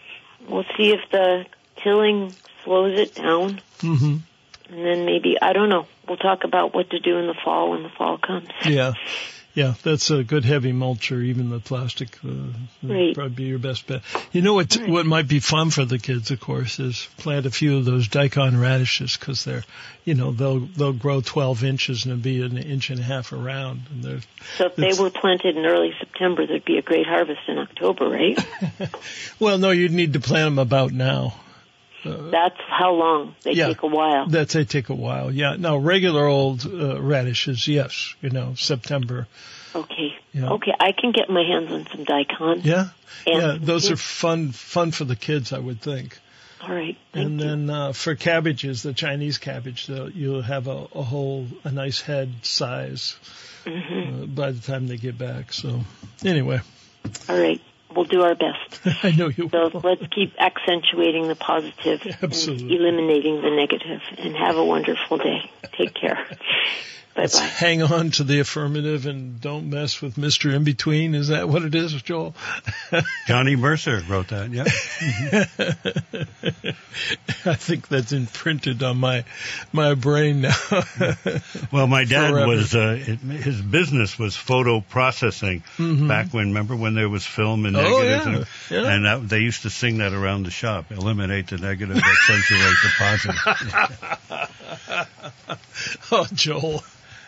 We'll see if the tilling slows it down, mm-hmm. and then maybe, I don't know, we'll talk about what to do in the fall when the fall comes. Yeah, yeah, that's a good heavy mulcher, even the plastic uh, right. probably be your best bet. You know what, right. what might be fun for the kids, of course, is plant a few of those daikon radishes because they're, you know, they'll they'll grow twelve inches and it'll be an inch and a half around. And so if they were planted in early September, there'd be a great harvest in October, right? Well, no, you'd need to plant them about now. Uh, that's how long. They yeah, take a while. That's they take a while, yeah. Now, regular old uh, radishes, yes, you know, September. Okay. Yeah. Okay, I can get my hands on some daikon. Yeah? And yeah, those are fun fun for the kids, I would think. All right. And you. Then uh, for cabbages, the Chinese cabbage, the, you'll have a, a whole, a nice head size mm-hmm. uh, by the time they get back. So, anyway. All right. We'll do our best. I know you will. So let's keep accentuating the positive Absolutely. And eliminating the negative, and have a wonderful day. Take care. Bye-bye. Let's hang on to the affirmative and don't mess with Mister In-Between. Is that what it is, Joel? Johnny Mercer wrote that, yeah. Mm-hmm. I think that's imprinted on my my brain now. Well, my dad Forever. was, uh, his business was photo processing mm-hmm. back when, remember, when there was film and negatives? Oh, yeah. And, yeah. and that, they used to sing that around the shop, eliminate the negative, accentuate the positive. Oh, Joel.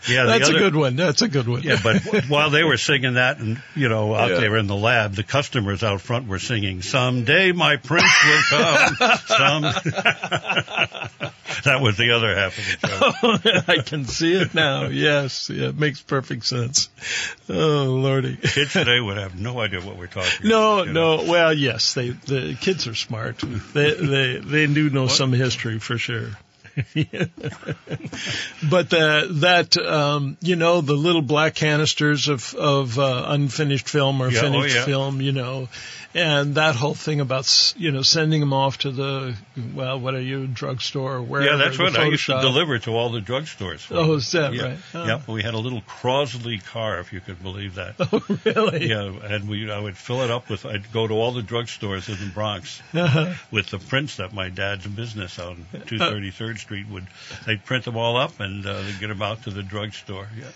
Yeah, that's other, a good one. That's a good one. Yeah, but while they were singing that, and you know, out yeah. there in the lab, the customers out front were singing, "Someday my prince will come." Some... that was the other half of the joke. Oh, I can see it now. Yes, yeah, it makes perfect sense. Oh, Lordy, kids today would have no idea what we're talking. No, about. No, no. Well, yes, they the kids are smart. They they they do know what? Some history for sure. But uh, that, um, you know, the little black canisters of, of uh, unfinished film or yeah, finished oh, yeah. film, you know, and that whole thing about, you know, sending them off to the, well, what are you, drugstore or wherever. Yeah, that's right. I used to deliver to all the drugstores. Oh, is that yeah. right? Oh. Yeah, we had a little Crosley car, if you could believe that. Oh, really? Yeah, and we I would fill it up with, I'd go to all the drugstores in the Bronx uh-huh. with the prints that my dad's business on two thirty-third Street. Street would they'd print them all up and uh, they'd get them out to the drugstore. Yeah.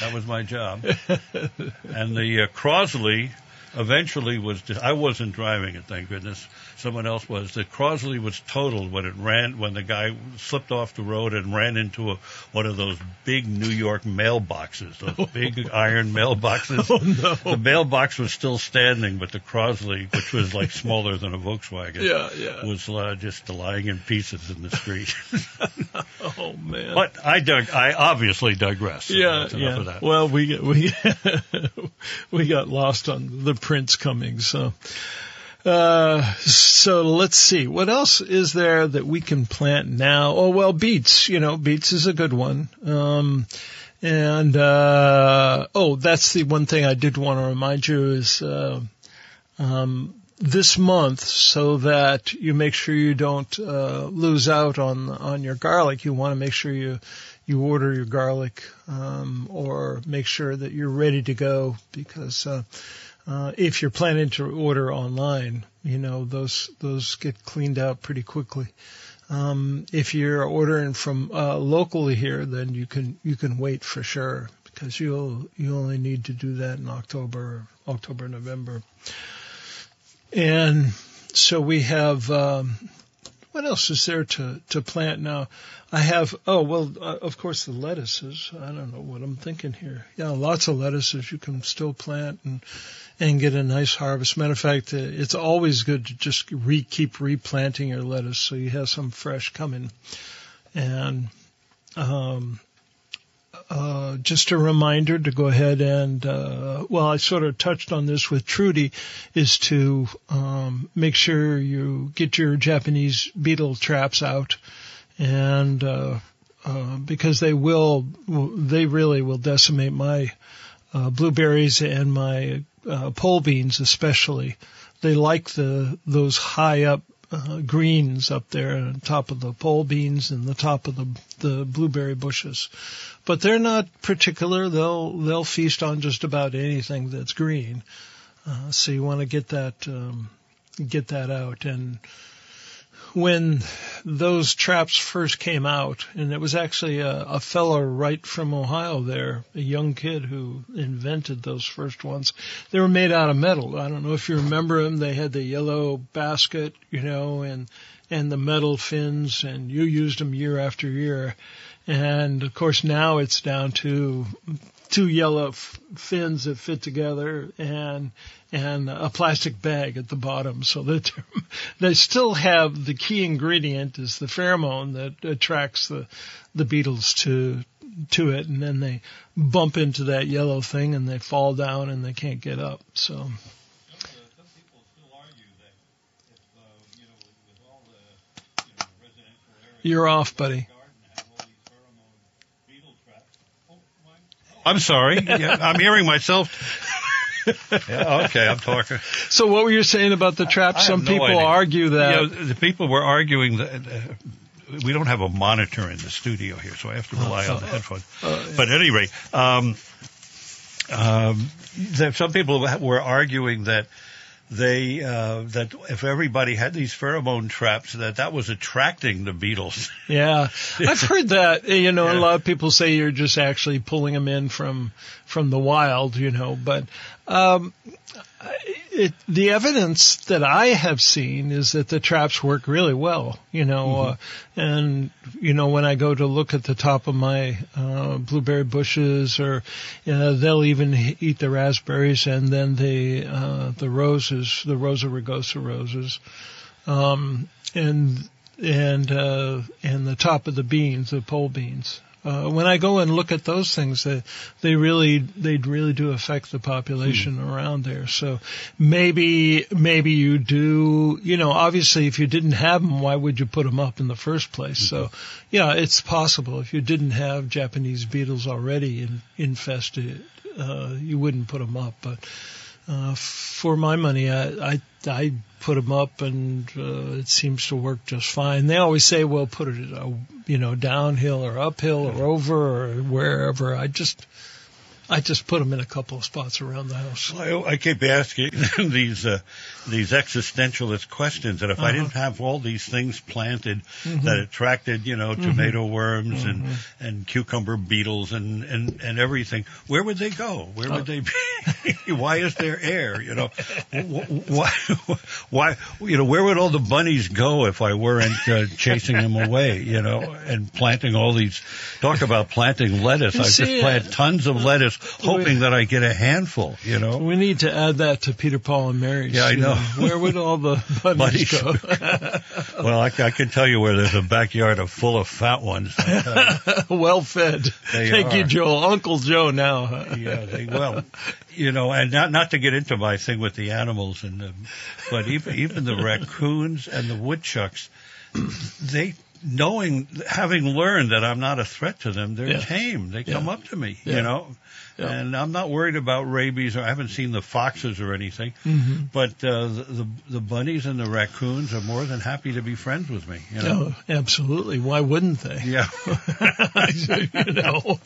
That was my job. And the uh, Crosley eventually was. I wasn't driving it, thank goodness. Someone else was. The Crosley was totaled when it ran when the guy slipped off the road and ran into a, one of those big New York mailboxes, those big iron mailboxes. Oh, no. The mailbox was still standing, but the Crosley, which was like smaller than a Volkswagen, yeah, yeah. was uh, just lying in pieces in the street. Oh man! But I dig- I obviously digress. So yeah, yeah. Of that. Well, we we we got lost on the prints coming, so. Uh, so let's see. What else is there that we can plant now? Oh, well, beets, you know, beets is a good one. Um, and, uh, oh, that's the one thing I did want to remind you is, uh, um, this month, so that you make sure you don't, uh, lose out on, on your garlic. You want to make sure you, you order your garlic, um, or make sure that you're ready to go, because uh, uh, if you're planning to order online, you know, those those get cleaned out pretty quickly. Um, if you're ordering from uh, locally here, then you can you can wait for sure, because you'll you only need to do that in October, October, November. And so we have. Um, What else is there to, to plant now? I have, oh, well, uh, of course, the lettuces. I don't know what I'm thinking here. Yeah, lots of lettuces you can still plant and and get a nice harvest. Matter of fact, it's always good to just re, keep replanting your lettuce so you have some fresh coming. And um, uh, just a reminder to go ahead and, uh, well, I sort of touched on this with Trudy, is to um, make sure you get your Japanese beetle traps out, and uh, uh, because they will, they really will decimate my uh, blueberries and my uh, pole beans especially. They like the those high up uh, greens up there on top of the pole beans and the top of the the blueberry bushes. But they're not particular. They'll they'll feast on just about anything that's green. Uh, so you want to get that um, get that out. And when those traps first came out, and it was actually a, a fellow right from Ohio there, a young kid who invented those first ones. They were made out of metal. I don't know if you remember them. They had the yellow basket, you know, and and the metal fins, and you used them year after year. And of course now it's down to two yellow f- fins that fit together, and and a plastic bag at the bottom, so that they still have the key ingredient is the pheromone that attracts the the beetles to to it, and then they bump into that yellow thing and they fall down and they can't get up. So. You're off, buddy. I'm sorry. Yeah, I'm hearing myself. Yeah, okay, I'm talking. So what were you saying about the trap? I, I Some no people idea. Argue that. You know, the people were arguing that uh, we don't have a monitor in the studio here, so I have to rely uh, on the uh, headphones. Uh, yeah. But at any rate, um, um, some people were arguing that they uh, that if everybody had these pheromone traps, that that was attracting the beetles. Yeah, I've heard that. You know, yeah. A lot of people say you're just actually pulling them in from from the wild. You know, but um, it, the evidence that I have seen is that the traps work really well. You know, mm-hmm. uh, and you know when I go to look at the top of my uh, blueberry bushes, or you know, they'll even eat the raspberries and then the uh, the roses. The Rosa rugosa roses, um, and and uh, and the top of the beans, the pole beans. Uh, when I go and look at those things, they they really they really do affect the population hmm. around there. So maybe maybe you do. You know, obviously, if you didn't have them, why would you put them up in the first place? Mm-hmm. So yeah, it's possible if you didn't have Japanese beetles already in, infested, uh, you wouldn't put them up, but. Uh, for my money, I, I, I put them up, and uh, it seems to work just fine. They always say, well, put it, uh, you know, downhill or uphill or over or wherever. I just, I just put them in a couple of spots around the house. Well, I, I keep asking these, uh, these existentialist questions, and if uh-huh. I didn't have all these things planted mm-hmm. that attracted, you know, mm-hmm. tomato worms mm-hmm. and, and cucumber beetles and, and, and everything, where would they go? Where would uh- they be? Why is there air? You know, why, why, you know, where would all the bunnies go if I weren't uh, chasing them away, you know, and planting all these, talk about planting lettuce. I just plant tons of lettuce hoping that I get a handful, you know. We need to add that to Peter, Paul, and Mary's. Yeah, I know. Where would all the bunnies go? Well, I, I can tell you where there's a backyard full of fat ones. Well fed. They Thank are. You, Joe. Uncle Joe now. Huh? Yeah, they will. You know, and not not to get into my thing with the animals, and the, but even even the raccoons and the woodchucks, they knowing having learned that I'm not a threat to them, they're yeah. tame. They yeah. come up to me, yeah. you know, Yep. And I'm not worried about rabies, or I haven't seen the foxes or anything. Mm-hmm. But uh, the, the the bunnies and the raccoons are more than happy to be friends with me. You know? Oh, absolutely. Why wouldn't they? Yeah. You know,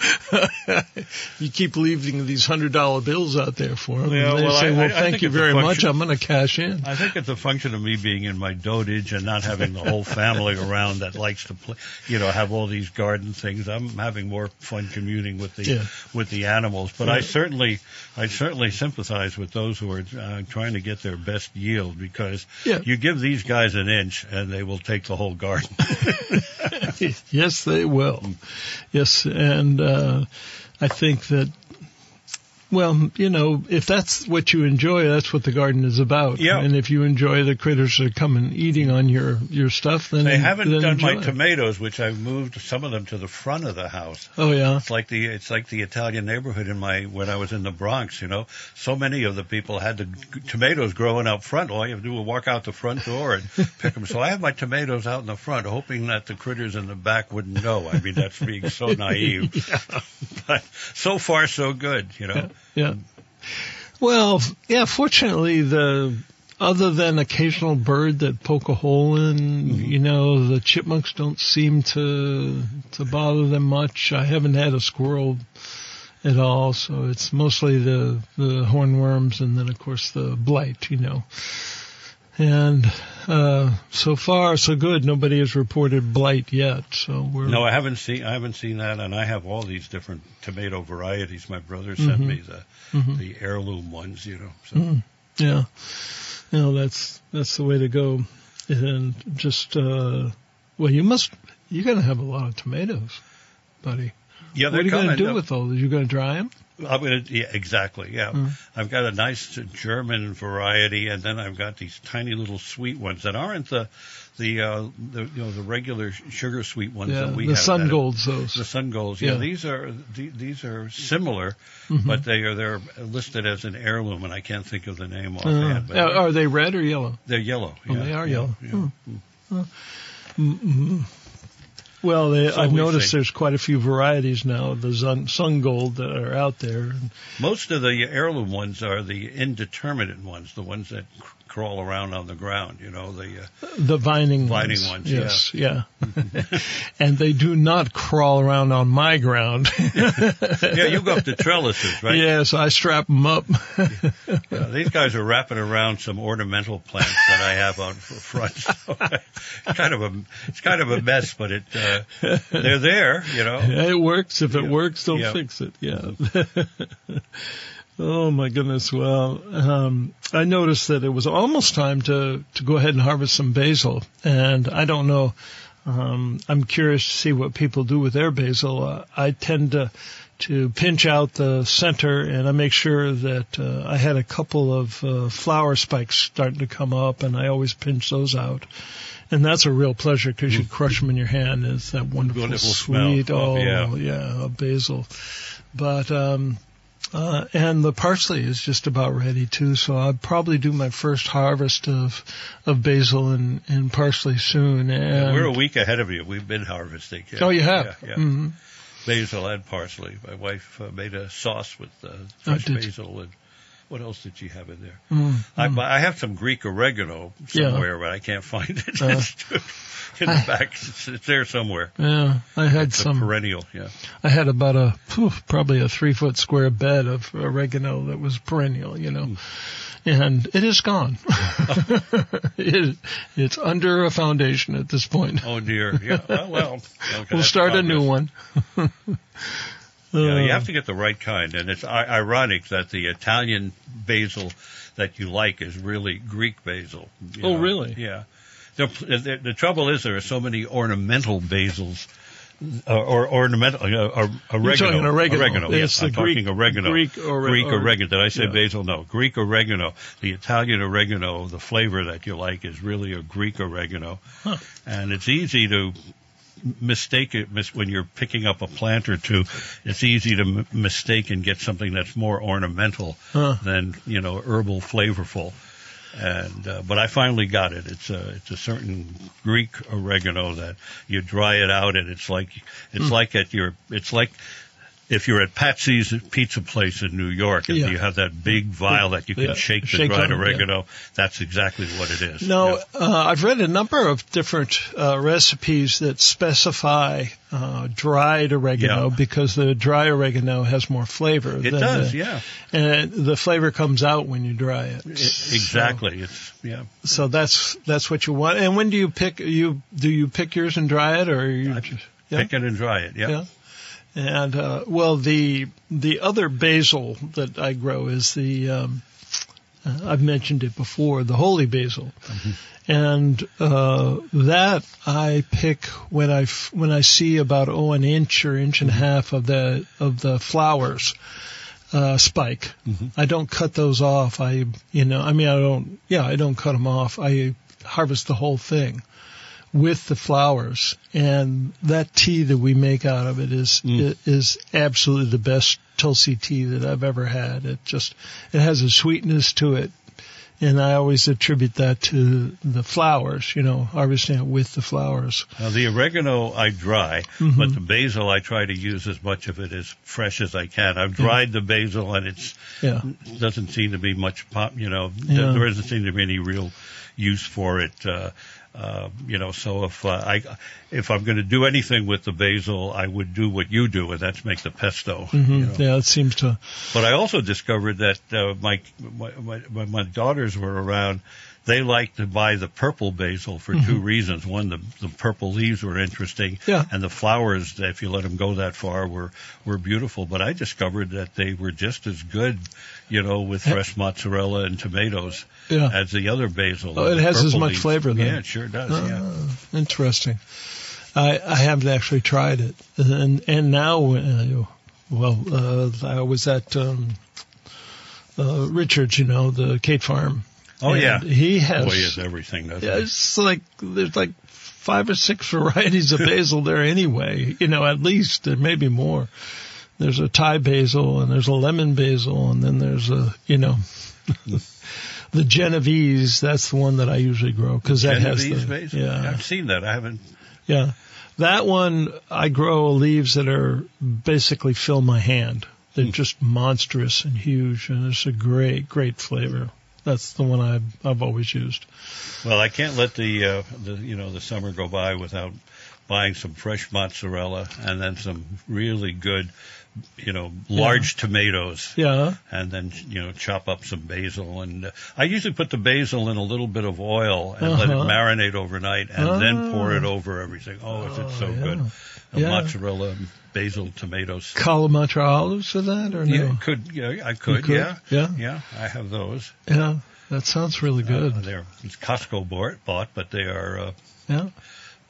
you keep leaving these one hundred dollar bills out there for them. Yeah, and they well, say, well, I, I thank you very much. I'm going to cash in. I think it's a function of me being in my dotage and not having the whole family around that likes to play, you know, have all these garden things. I'm having more fun communing with the yeah. with the animals, but I certainly I certainly sympathize with those who are uh, trying to get their best yield, because yeah. you give these guys an inch and they will take the whole garden. Yes, they will. Yes, and uh, I think that, well, you know, if that's what you enjoy, that's what the garden is about. Yep. And if you enjoy the critters that come and eating on your, your stuff, then they haven't then done my it. tomatoes, which I've moved some of them to the front of the house. Oh yeah, it's like the it's like the Italian neighborhood in my when I was in the Bronx. You know, so many of the people had the g- tomatoes growing out front. All you have to do was walk out the front door and pick them. So I have my tomatoes out in the front, hoping that the critters in the back wouldn't know. I mean, that's being so naive. Yeah. But so far, so good. You know. Yeah. Yeah. Well, yeah, fortunately, the other than occasional bird that poke a hole in, mm-hmm. you know, the chipmunks don't seem to to bother them much. I haven't had a squirrel at all, so it's mostly the, the hornworms and then, of course, the blight, you know. And uh, so far, so good. Nobody has reported blight yet. So we're no, I haven't seen. I haven't seen that. And I have all these different tomato varieties. My brother sent mm-hmm. me the mm-hmm. the heirloom ones. You know. So. Mm. Yeah. You know, that's that's the way to go. And just uh, well, you must. You're going to have a lot of tomatoes, buddy. Yeah, they're what are you going to do up. with all those? You're going to dry them? I'm gonna, yeah, exactly, yeah. Mm. I've got a nice German variety, and then I've got these tiny little sweet ones that aren't the the, uh, the you know the regular sugar sweet ones yeah, that we the have. The sun golds, those. The sun golds, yeah. yeah. These are th- these are similar, mm-hmm. but they are they're listed as an heirloom, and I can't think of the name offhand. Uh, are they red or yellow? They're yellow. Oh, yeah. They are yeah, yellow. Yeah. Mm. Mm. Mm-hmm. Well, they, so I've we noticed think. there's quite a few varieties now of the sun, sun gold that are out there. Most of the heirloom ones are the indeterminate ones, the ones that cr- crawl around on the ground, you know, the uh, the vining, vining ones. ones. Yes, yeah. yeah. And they do not crawl around on my ground. yeah. yeah, you go up to trellises, right? Yes, I strap them up. yeah. Yeah, these guys are wrapping around some ornamental plants that I have out front. So it's kind of a it's kind of a mess, but it. Uh, Uh, they're there, you know. It works. If it yeah. works, they'll yeah. fix it. Yeah. Oh, my goodness. Well, um, I noticed that it was almost time to, to go ahead and harvest some basil. And I don't know. Um, I'm curious to see what people do with their basil. Uh, I tend to, to pinch out the center, and I make sure that uh, I had a couple of uh, flower spikes starting to come up, and I always pinch those out. And that's a real pleasure because you crush them in your hand. And it's that wonderful, wonderful sweet, oh, yeah, yeah basil. But um, uh, and the parsley is just about ready too. So I'll probably do my first harvest of of basil and, and parsley soon. And yeah, we're a week ahead of you. We've been harvesting. Yeah. Oh, you have. Yeah, yeah. Mm-hmm. Basil and parsley. My wife uh, made a sauce with uh, fresh oh, basil and. What else did you have in there? Mm, I, mm. I have some Greek oregano somewhere, yeah. but I can't find it. Uh, in the I, back, it's, it's there somewhere. Yeah, I had it's some a perennial. Yeah, I had about a whew, probably a three foot square bed of oregano that was perennial, you know, mm. and it is gone. it, it's under a foundation at this point. Oh dear. Yeah. Oh, well, okay, we'll start a new one. Uh, yeah, you have to get the right kind, and it's I- ironic that the Italian basil that you like is really Greek basil. You know? Oh, really? Yeah. The, the, the trouble is there are so many ornamental basils, or, or ornamental uh, or, oregano. You're oregano. Oregano. Yes, I'm Greek, talking oregano. Greek, or, Greek or, oregano. Did I say yeah. basil? No, Greek oregano. The Italian oregano, the flavor that you like is really a Greek oregano, huh. and it's easy to. Mistake it when you're picking up a plant or two. It's easy to m- mistake and get something that's more ornamental huh. than you know herbal, flavorful. And uh, but I finally got it. It's a it's a certain Greek oregano that you dry it out and it's like it's mm. like at your it's like if you're at Patsy's Pizza Place in New York and yeah. you have that big vial that you can yeah. shake the shake dried on, oregano, yeah. that's exactly what it is. No, yeah. uh, I've read a number of different uh, recipes that specify uh, dried oregano yeah. because the dry oregano has more flavor. It than does, the, yeah. And the flavor comes out when you dry it. it exactly. So, it's yeah. So that's that's what you want. And when do you pick? You do you pick yours and dry it, or are you I just, yeah? pick it and dry it? Yeah. yeah. And, uh, well, the, the other basil that I grow is the, um, I've mentioned it before, the holy basil. Mm-hmm. And, uh, that I pick when I, when I see about, oh, an inch or inch and a half of the, of the flowers, uh, spike. Mm-hmm. I don't cut those off. I, you know, I mean, I don't, yeah, I don't cut them off. I harvest the whole thing with the flowers, and that tea that we make out of it is mm. it is absolutely the best Tulsi tea that I've ever had. It just it has a sweetness to it, and I always attribute that to the flowers, you know, harvesting it with the flowers. Now, the oregano I dry, mm-hmm. but the basil I try to use as much of it as fresh as I can. I've dried yeah. the basil, and it yeah. doesn't seem to be much pop, you know, yeah. there doesn't seem to be any real use for it. Uh, Uh, you know, so if uh, I, if I'm going to do anything with the basil, I would do what you do, and that's make the pesto. Mm-hmm. you know? Yeah, it seems to. But I also discovered that uh, my, my my when my daughters were around, they liked to buy the purple basil for mm-hmm. two reasons. One, the, the purple leaves were interesting, yeah. and the flowers, if you let them go that far, were, were beautiful. But I discovered that they were just as good, you know, with fresh mozzarella and tomatoes yeah. as the other basil. Oh, it has as much leaves. flavor, then. Yeah, it sure does. Uh, yeah. Interesting. I, I haven't actually tried it. And, and now, uh, well, uh, I was at um, uh, Richard's, you know, the Kate Farm. Oh, and yeah. He has. Boy, he has everything, doesn't yeah, he? It's like, there's like five or six varieties of basil there anyway. You know, at least, there may be more. There's a Thai basil, and there's a lemon basil, and then there's a, you know, the Genovese. That's the one that I usually grow. 'Cause that Genovese has the, basil? Yeah. I've seen that. I haven't. Yeah. That one, I grow leaves that are basically fill my hand. They're hmm. just monstrous and huge, and it's a great, great flavor. That's the one I've, I've always used. Well, I can't let the, uh, the you know the summer go by without buying some fresh mozzarella and then some really good, you know, large yeah. tomatoes. Yeah. And then, you know, chop up some basil. And uh, I usually put the basil in a little bit of oil and uh-huh. let it marinate overnight and oh. then pour it over everything. Oh, oh is it so yeah. good? A yeah. mozzarella, basil, tomatoes. Kalamata olives for that, or no? Yeah, could yeah, I could, could yeah, yeah, yeah. I have those. Yeah, that sounds really good. Uh, they're it's Costco bought, bought, but they are. Uh, yeah,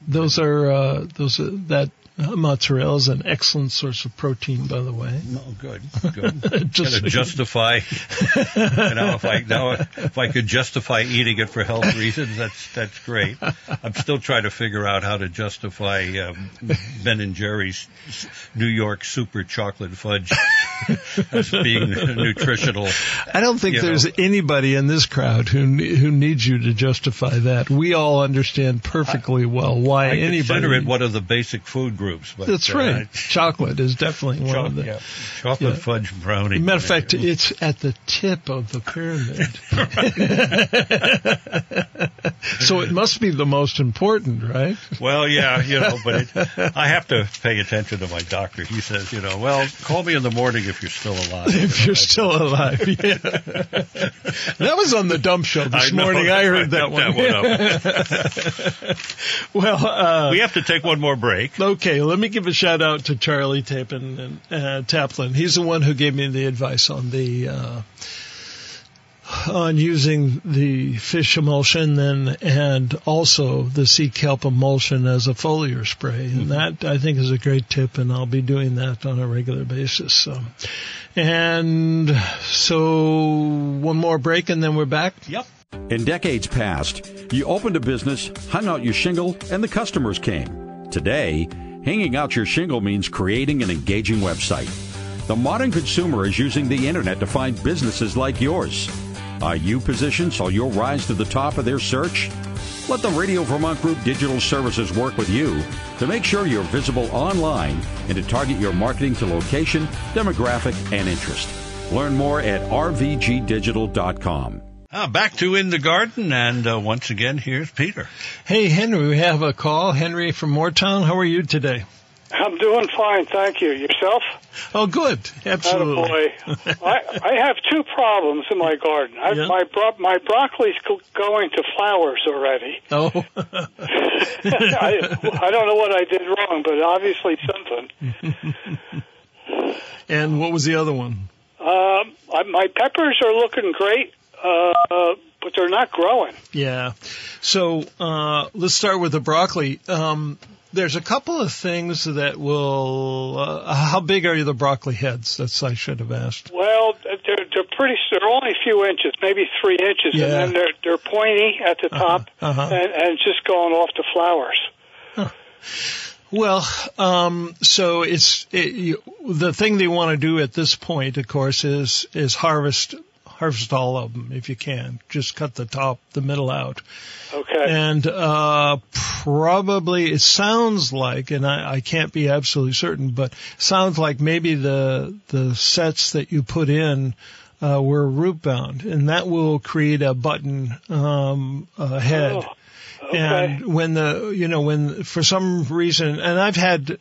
those are uh, those are, that uh, mozzarella is an excellent source of protein, by the way. No, good, good. Just to justify, you know, if I now if I could justify eating it for health reasons, that's that's great. I'm still trying to figure out how to justify um, Ben and Jerry's New York Super Chocolate Fudge as being nutritional. I don't think there's know. anybody in this crowd who who needs you to justify that. We all understand perfectly I, well why I anybody. Consider it one of the basic food groups. But, that's right. Uh, chocolate is definitely one of the yeah. chocolate yeah. fudge brownie. Matter of fact, it's at the tip of the pyramid. So it must be the most important, right? Well, yeah, you know, but it, I have to pay attention to my doctor. He says, you know, well, call me in the morning if you're still alive. If you're still alive, yeah. That was on the dump show this I know, morning. I heard I that one. That one up. Well, uh, we have to take one more break. Okay, let me give a shout out to Charlie Tapin and uh, Taplin. He's the one who gave me the advice on the. Uh, on using the fish emulsion and, and also the sea kelp emulsion as a foliar spray. And that, I think, is a great tip, and I'll be doing that on a regular basis. So. And so one more break, and then we're back. Yep. In decades past, you opened a business, hung out your shingle, and the customers came. Today, hanging out your shingle means creating an engaging website. The modern consumer is using the Internet to find businesses like yours. Are you positioned so you'll rise to the top of their search? Let the Radio Vermont Group Digital Services work with you to make sure you're visible online and to target your marketing to location, demographic, and interest. Learn more at r v g digital dot com. Ah, back to In the Garden, and uh, once again, here's Peter. Hey, Henry, we have a call. Henry from Moortown, how are you today? I'm doing fine, thank you. Yourself? Oh, good, absolutely. Attaboy. I, I have two problems in my garden. I, yeah. My bro- my broccoli's co- going to flowers already. Oh. I, I don't know what I did wrong, but obviously something. And what was the other one? Um, I, my peppers are looking great. Uh, uh, but they're not growing. Yeah. So uh, let's start with the broccoli. Um, there's a couple of things that will. Uh, how big are the broccoli heads? That's I should have asked. Well, they're they're pretty. They're only a few inches, maybe three inches, yeah. And then they're they're pointy at the top, uh-huh. Uh-huh. And, and just going off the flowers. Huh. Well, um, so it's it, you, the thing they want to do at this point, of course, is is harvest. Harvest all of them if you can. Just cut the top, the middle out. Okay. And uh, probably it sounds like, and I, I can't be absolutely certain, but sounds like maybe the the sets that you put in uh, were root bound, and that will create a button um, uh, head. Oh, okay. And when the you know when for some reason, and I've had.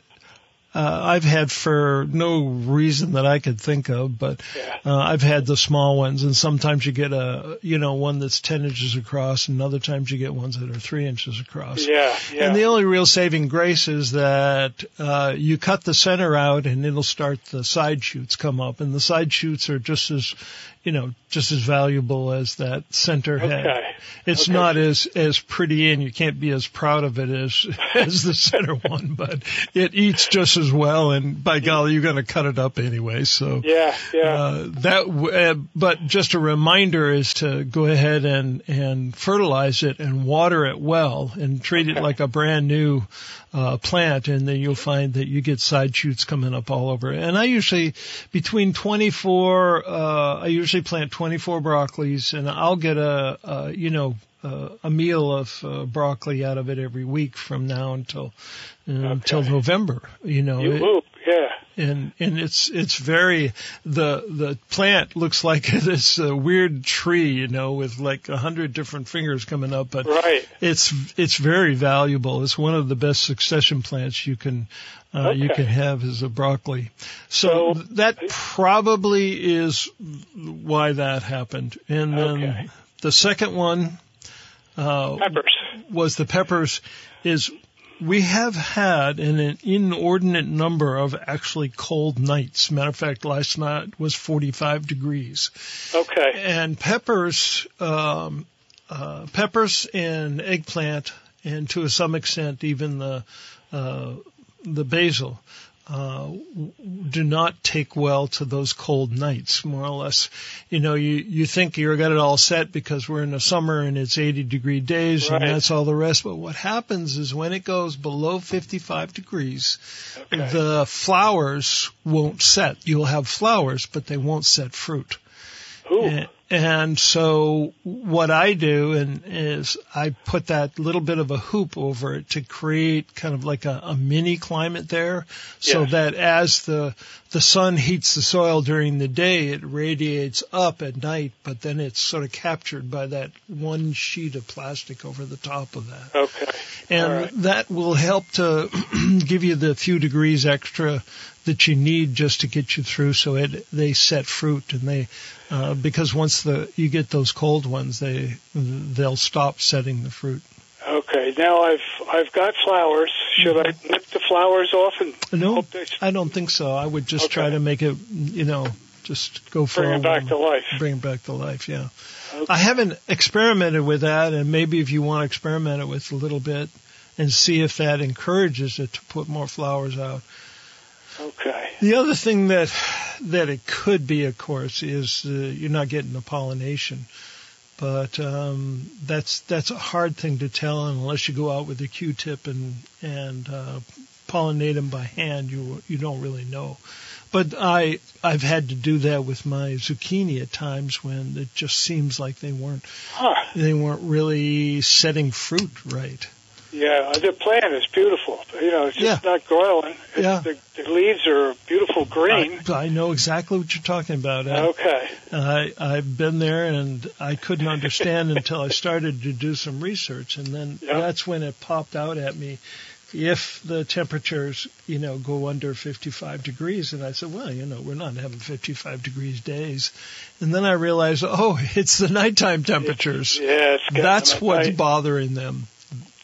Uh, I've had for no reason that I could think of, but uh, I've had the small ones, and sometimes you get a, you know, one that's ten inches across, and other times you get ones that are three inches across. Yeah, yeah. And the only real saving grace is that uh, you cut the center out, and it'll start the side shoots come up, and the side shoots are just as, you know, just as valuable as that center head. Okay. It's okay. Not as, as pretty, and you can't be as proud of it as, as the center one, but it eats just as well, and by golly, you're going to cut it up anyway. So yeah, yeah. Uh, that, w- uh, but just a reminder is to go ahead and and fertilize it and water it well and treat okay. it like a brand new uh, plant, and then you'll find that you get side shoots coming up all over. And I usually between twenty-four, uh, I usually plant twenty-four broccolis, and I'll get a, a you know. Uh, a meal of uh, broccoli out of it every week from now until uh, okay. until November. You know, you it, hope, yeah. And and it's it's very the the plant looks like this uh, weird tree, you know, with like a hundred different fingers coming up. But right. it's it's very valuable. It's one of the best succession plants you can uh, okay. you can have is a broccoli. So, so that probably is why that happened. And then okay. the second one. Uh, peppers. Was the peppers is we have had an, an inordinate number of actually cold nights. Matter of fact, last night was forty-five degrees. Okay. And peppers, um, uh, peppers and eggplant, and to some extent even the uh, the basil. Uh, do not take well to those cold nights, more or less. You know, you, you think you've got it all set because we're in the summer and it's eighty degree days right. and that's all the rest. But what happens is when it goes below fifty-five degrees, okay. the flowers won't set. You'll have flowers, but they won't set fruit. Ooh. And, and so what I do and is I put that little bit of a hoop over it to create kind of like a, a mini climate there so yeah. that as the the sun heats the soil during the day, it radiates up at night, but then it's sort of captured by that one sheet of plastic over the top of that. Okay. And right. that will help to give you the few degrees extra that you need just to get you through, so it they set fruit, and they uh, because once the you get those cold ones, they they'll stop setting the fruit. Okay, now I've I've got flowers. Should I nip the flowers off and no? Hope they... I don't think so. I would just okay. try to make it, you know, just go for bring it back to life. Bring it back to life. Yeah, okay. I haven't experimented with that, and maybe if you want to experiment it with a little bit and see if that encourages it to put more flowers out. Okay. The other thing that that it could be, of course, is uh, you're not getting the pollination, but um, that's that's a hard thing to tell unless you go out with a Q-tip and and uh, pollinate them by hand, you you don't really know. But I I've had to do that with my zucchini at times when it just seems like they weren't huh. they weren't really setting fruit right. Yeah, the plant is beautiful. You know, it's just yeah. not garland. It's, yeah. the, the leaves are beautiful green. I, I know exactly what you're talking about. I, okay. I, I've been there, and I couldn't understand until I started to do some research, and then yep. that's when it popped out at me. If the temperatures, you know, go under fifty-five degrees, and I said, well, you know, we're not having fifty-five degrees days. And then I realized, oh, it's the nighttime temperatures. Yeah, it's that's what's night. bothering them.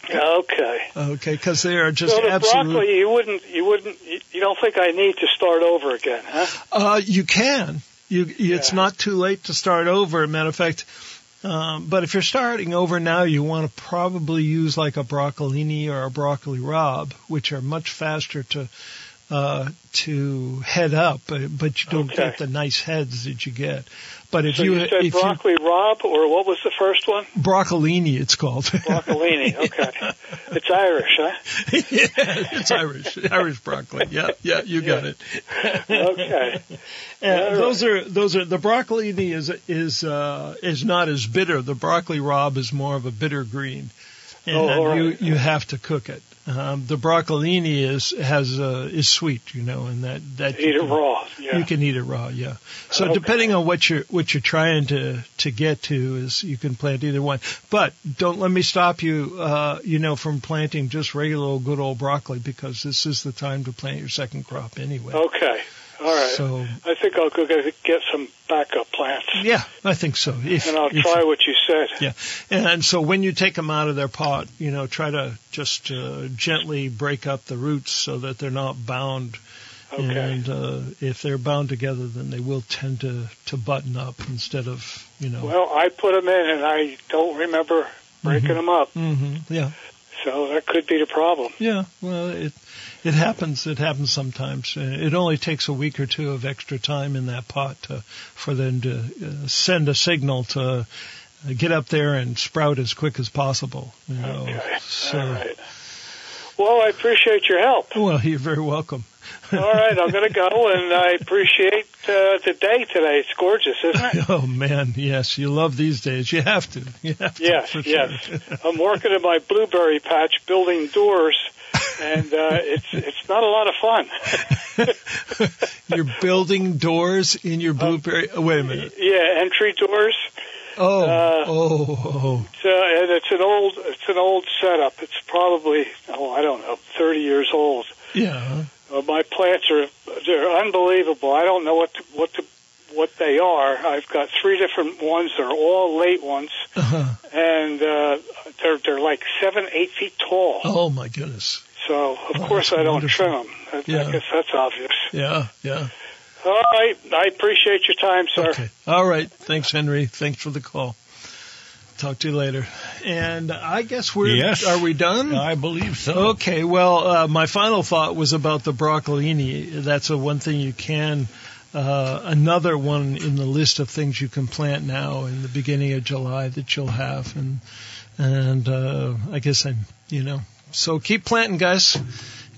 Okay. Okay, because they are just so the absolutely. Broccoli, you wouldn't, you wouldn't, you don't think I need to start over again, huh? Uh, you can. You, yeah. It's not too late to start over. Matter of fact, um, but if you're starting over now, you want to probably use like a broccolini or a broccoli rob, which are much faster to uh, to head up, but you don't okay. get the nice heads that you get. But if so you, you said if broccoli you, rob, or what was the first one? Broccolini, it's called. Broccolini, okay. yeah. It's Irish, huh? yeah, it's Irish. Irish broccoli. Yeah, yeah, you yeah. got it. okay. And right. those are those are the broccolini is is uh, is not as bitter. The broccoli rob is more of a bitter green, and oh, all right. you you have to cook it. Um, the broccolini is has uh, is sweet, you know, and that that eat you can, it raw. Yeah. You can eat it raw, yeah. So okay. depending on what you're what you're trying to to get to is you can plant either one. But don't let me stop you, uh, you know, from planting just regular old good old broccoli because this is the time to plant your second crop anyway. Okay. All right. So, I think I'll go get some backup plants. Yeah, I think so. If, and I'll if, try what you said. Yeah. And so when you take them out of their pot, you know, try to just uh, gently break up the roots so that they're not bound. Okay. And uh, if they're bound together, then they will tend to, to button up instead of, you know. Well, I put them in, and I don't remember breaking mm-hmm. them up. Mm-hmm. Yeah. So that could be the problem. Yeah. Well, it it happens. It happens sometimes. It only takes a week or two of extra time in that pot to, for them to send a signal to get up there and sprout as quick as possible. You know? Okay. So, all right. Well, I appreciate your help. Well, you're very welcome. All right, I'm going to go, and I appreciate uh, the day today. It's gorgeous, isn't it? Oh, man, yes. You love these days. You have to. You have to yes, for sure. yes. I'm working in my blueberry patch building doors, and uh, it's it's not a lot of fun. You're building doors in your blueberry? Um, Wait a minute. Yeah, entry doors. Oh, uh, oh, oh. It's, uh, and it's an old it's an old setup. It's probably, oh, I don't know, thirty years old. Yeah. Uh, my plants are they're unbelievable. I don't know what to, what to, what they are. I've got three different ones. They're all late ones, uh-huh. and uh, they're they're like seven, eight feet tall. Oh my goodness! So of oh, course I don't wonderful. trim them. I, yeah. I guess that's obvious. Yeah, yeah. All right, I appreciate your time, sir. Okay. All right, thanks, Henry. Thanks for the call. Talk to you later. And I guess we're, yes. are we done? I believe so. Okay, well, uh, my final thought was about the broccolini. That's a one thing you can, uh, another one in the list of things you can plant now in the beginning of July that you'll have. And, and, uh, I guess I'm, you know, so keep planting, guys.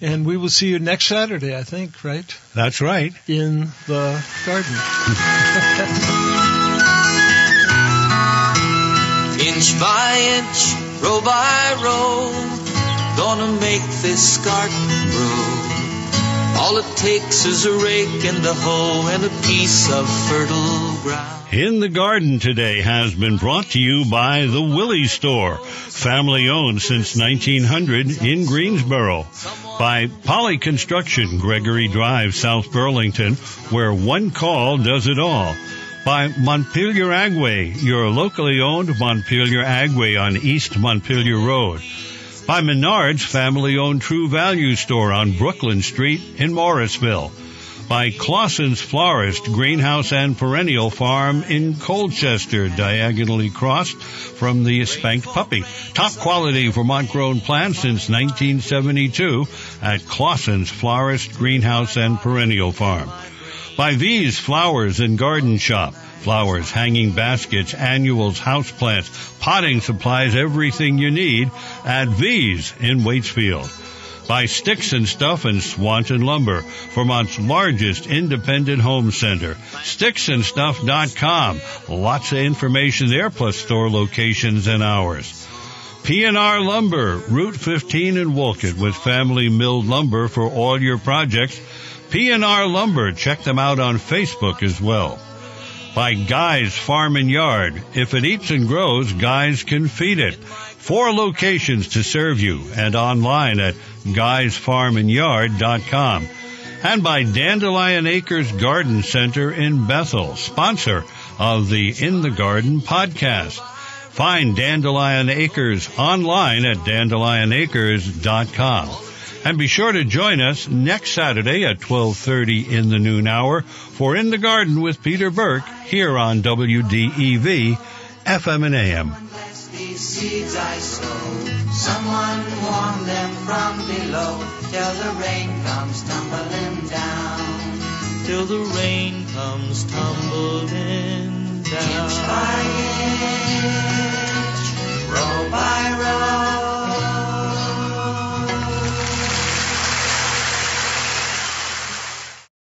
And we will see you next Saturday, I think, right? That's right. In the garden. Inch by inch, row by row, gonna make this garden grow. All it takes is a rake and a hoe and a piece of fertile ground. In the Garden today has been brought to you by the Willie's Store, family-owned since nineteen hundred in Greensboro. By Poly Construction, Gregory Drive, South Burlington, where one call does it all. By Montpelier Agway, your locally owned Montpelier Agway on East Montpelier Road. By Menard's family-owned True Value Store on Brooklyn Street in Morrisville. By Claussen's Florist, Greenhouse and Perennial Farm in Colchester, diagonally crossed from the Spanked Puppy. Top quality Vermont-grown plants since nineteen seventy-two at Claussen's Florist, Greenhouse and Perennial Farm. By V's Flowers and Garden Shop. Flowers, hanging baskets, annuals, houseplants, potting supplies, everything you need at V's in Waitsfield. by Sticks and Stuff and Swanton Lumber, Vermont's largest independent home center. sticks and stuff dot com. Lots of information there, plus store locations and hours. P and R Lumber, Route fifteen in Wolcott, with family milled lumber for all your projects. P and R Lumber, check them out on Facebook as well. By Guy's Farm and Yard. If it eats and grows, Guy's can feed it. Four locations to serve you, and online at guys farm and yard dot com. And by Dandelion Acres Garden Center in Bethel, sponsor of the In the Garden podcast. Find Dandelion Acres online at dandelion acres dot com. And be sure to join us next Saturday at twelve thirty in the noon hour for In the Garden with Peter Burke here on W D E V, F M and A M. Unless these seeds I sow, someone warm them from below, till the rain comes tumbling down. Till the rain comes tumbling down. Inch by inch.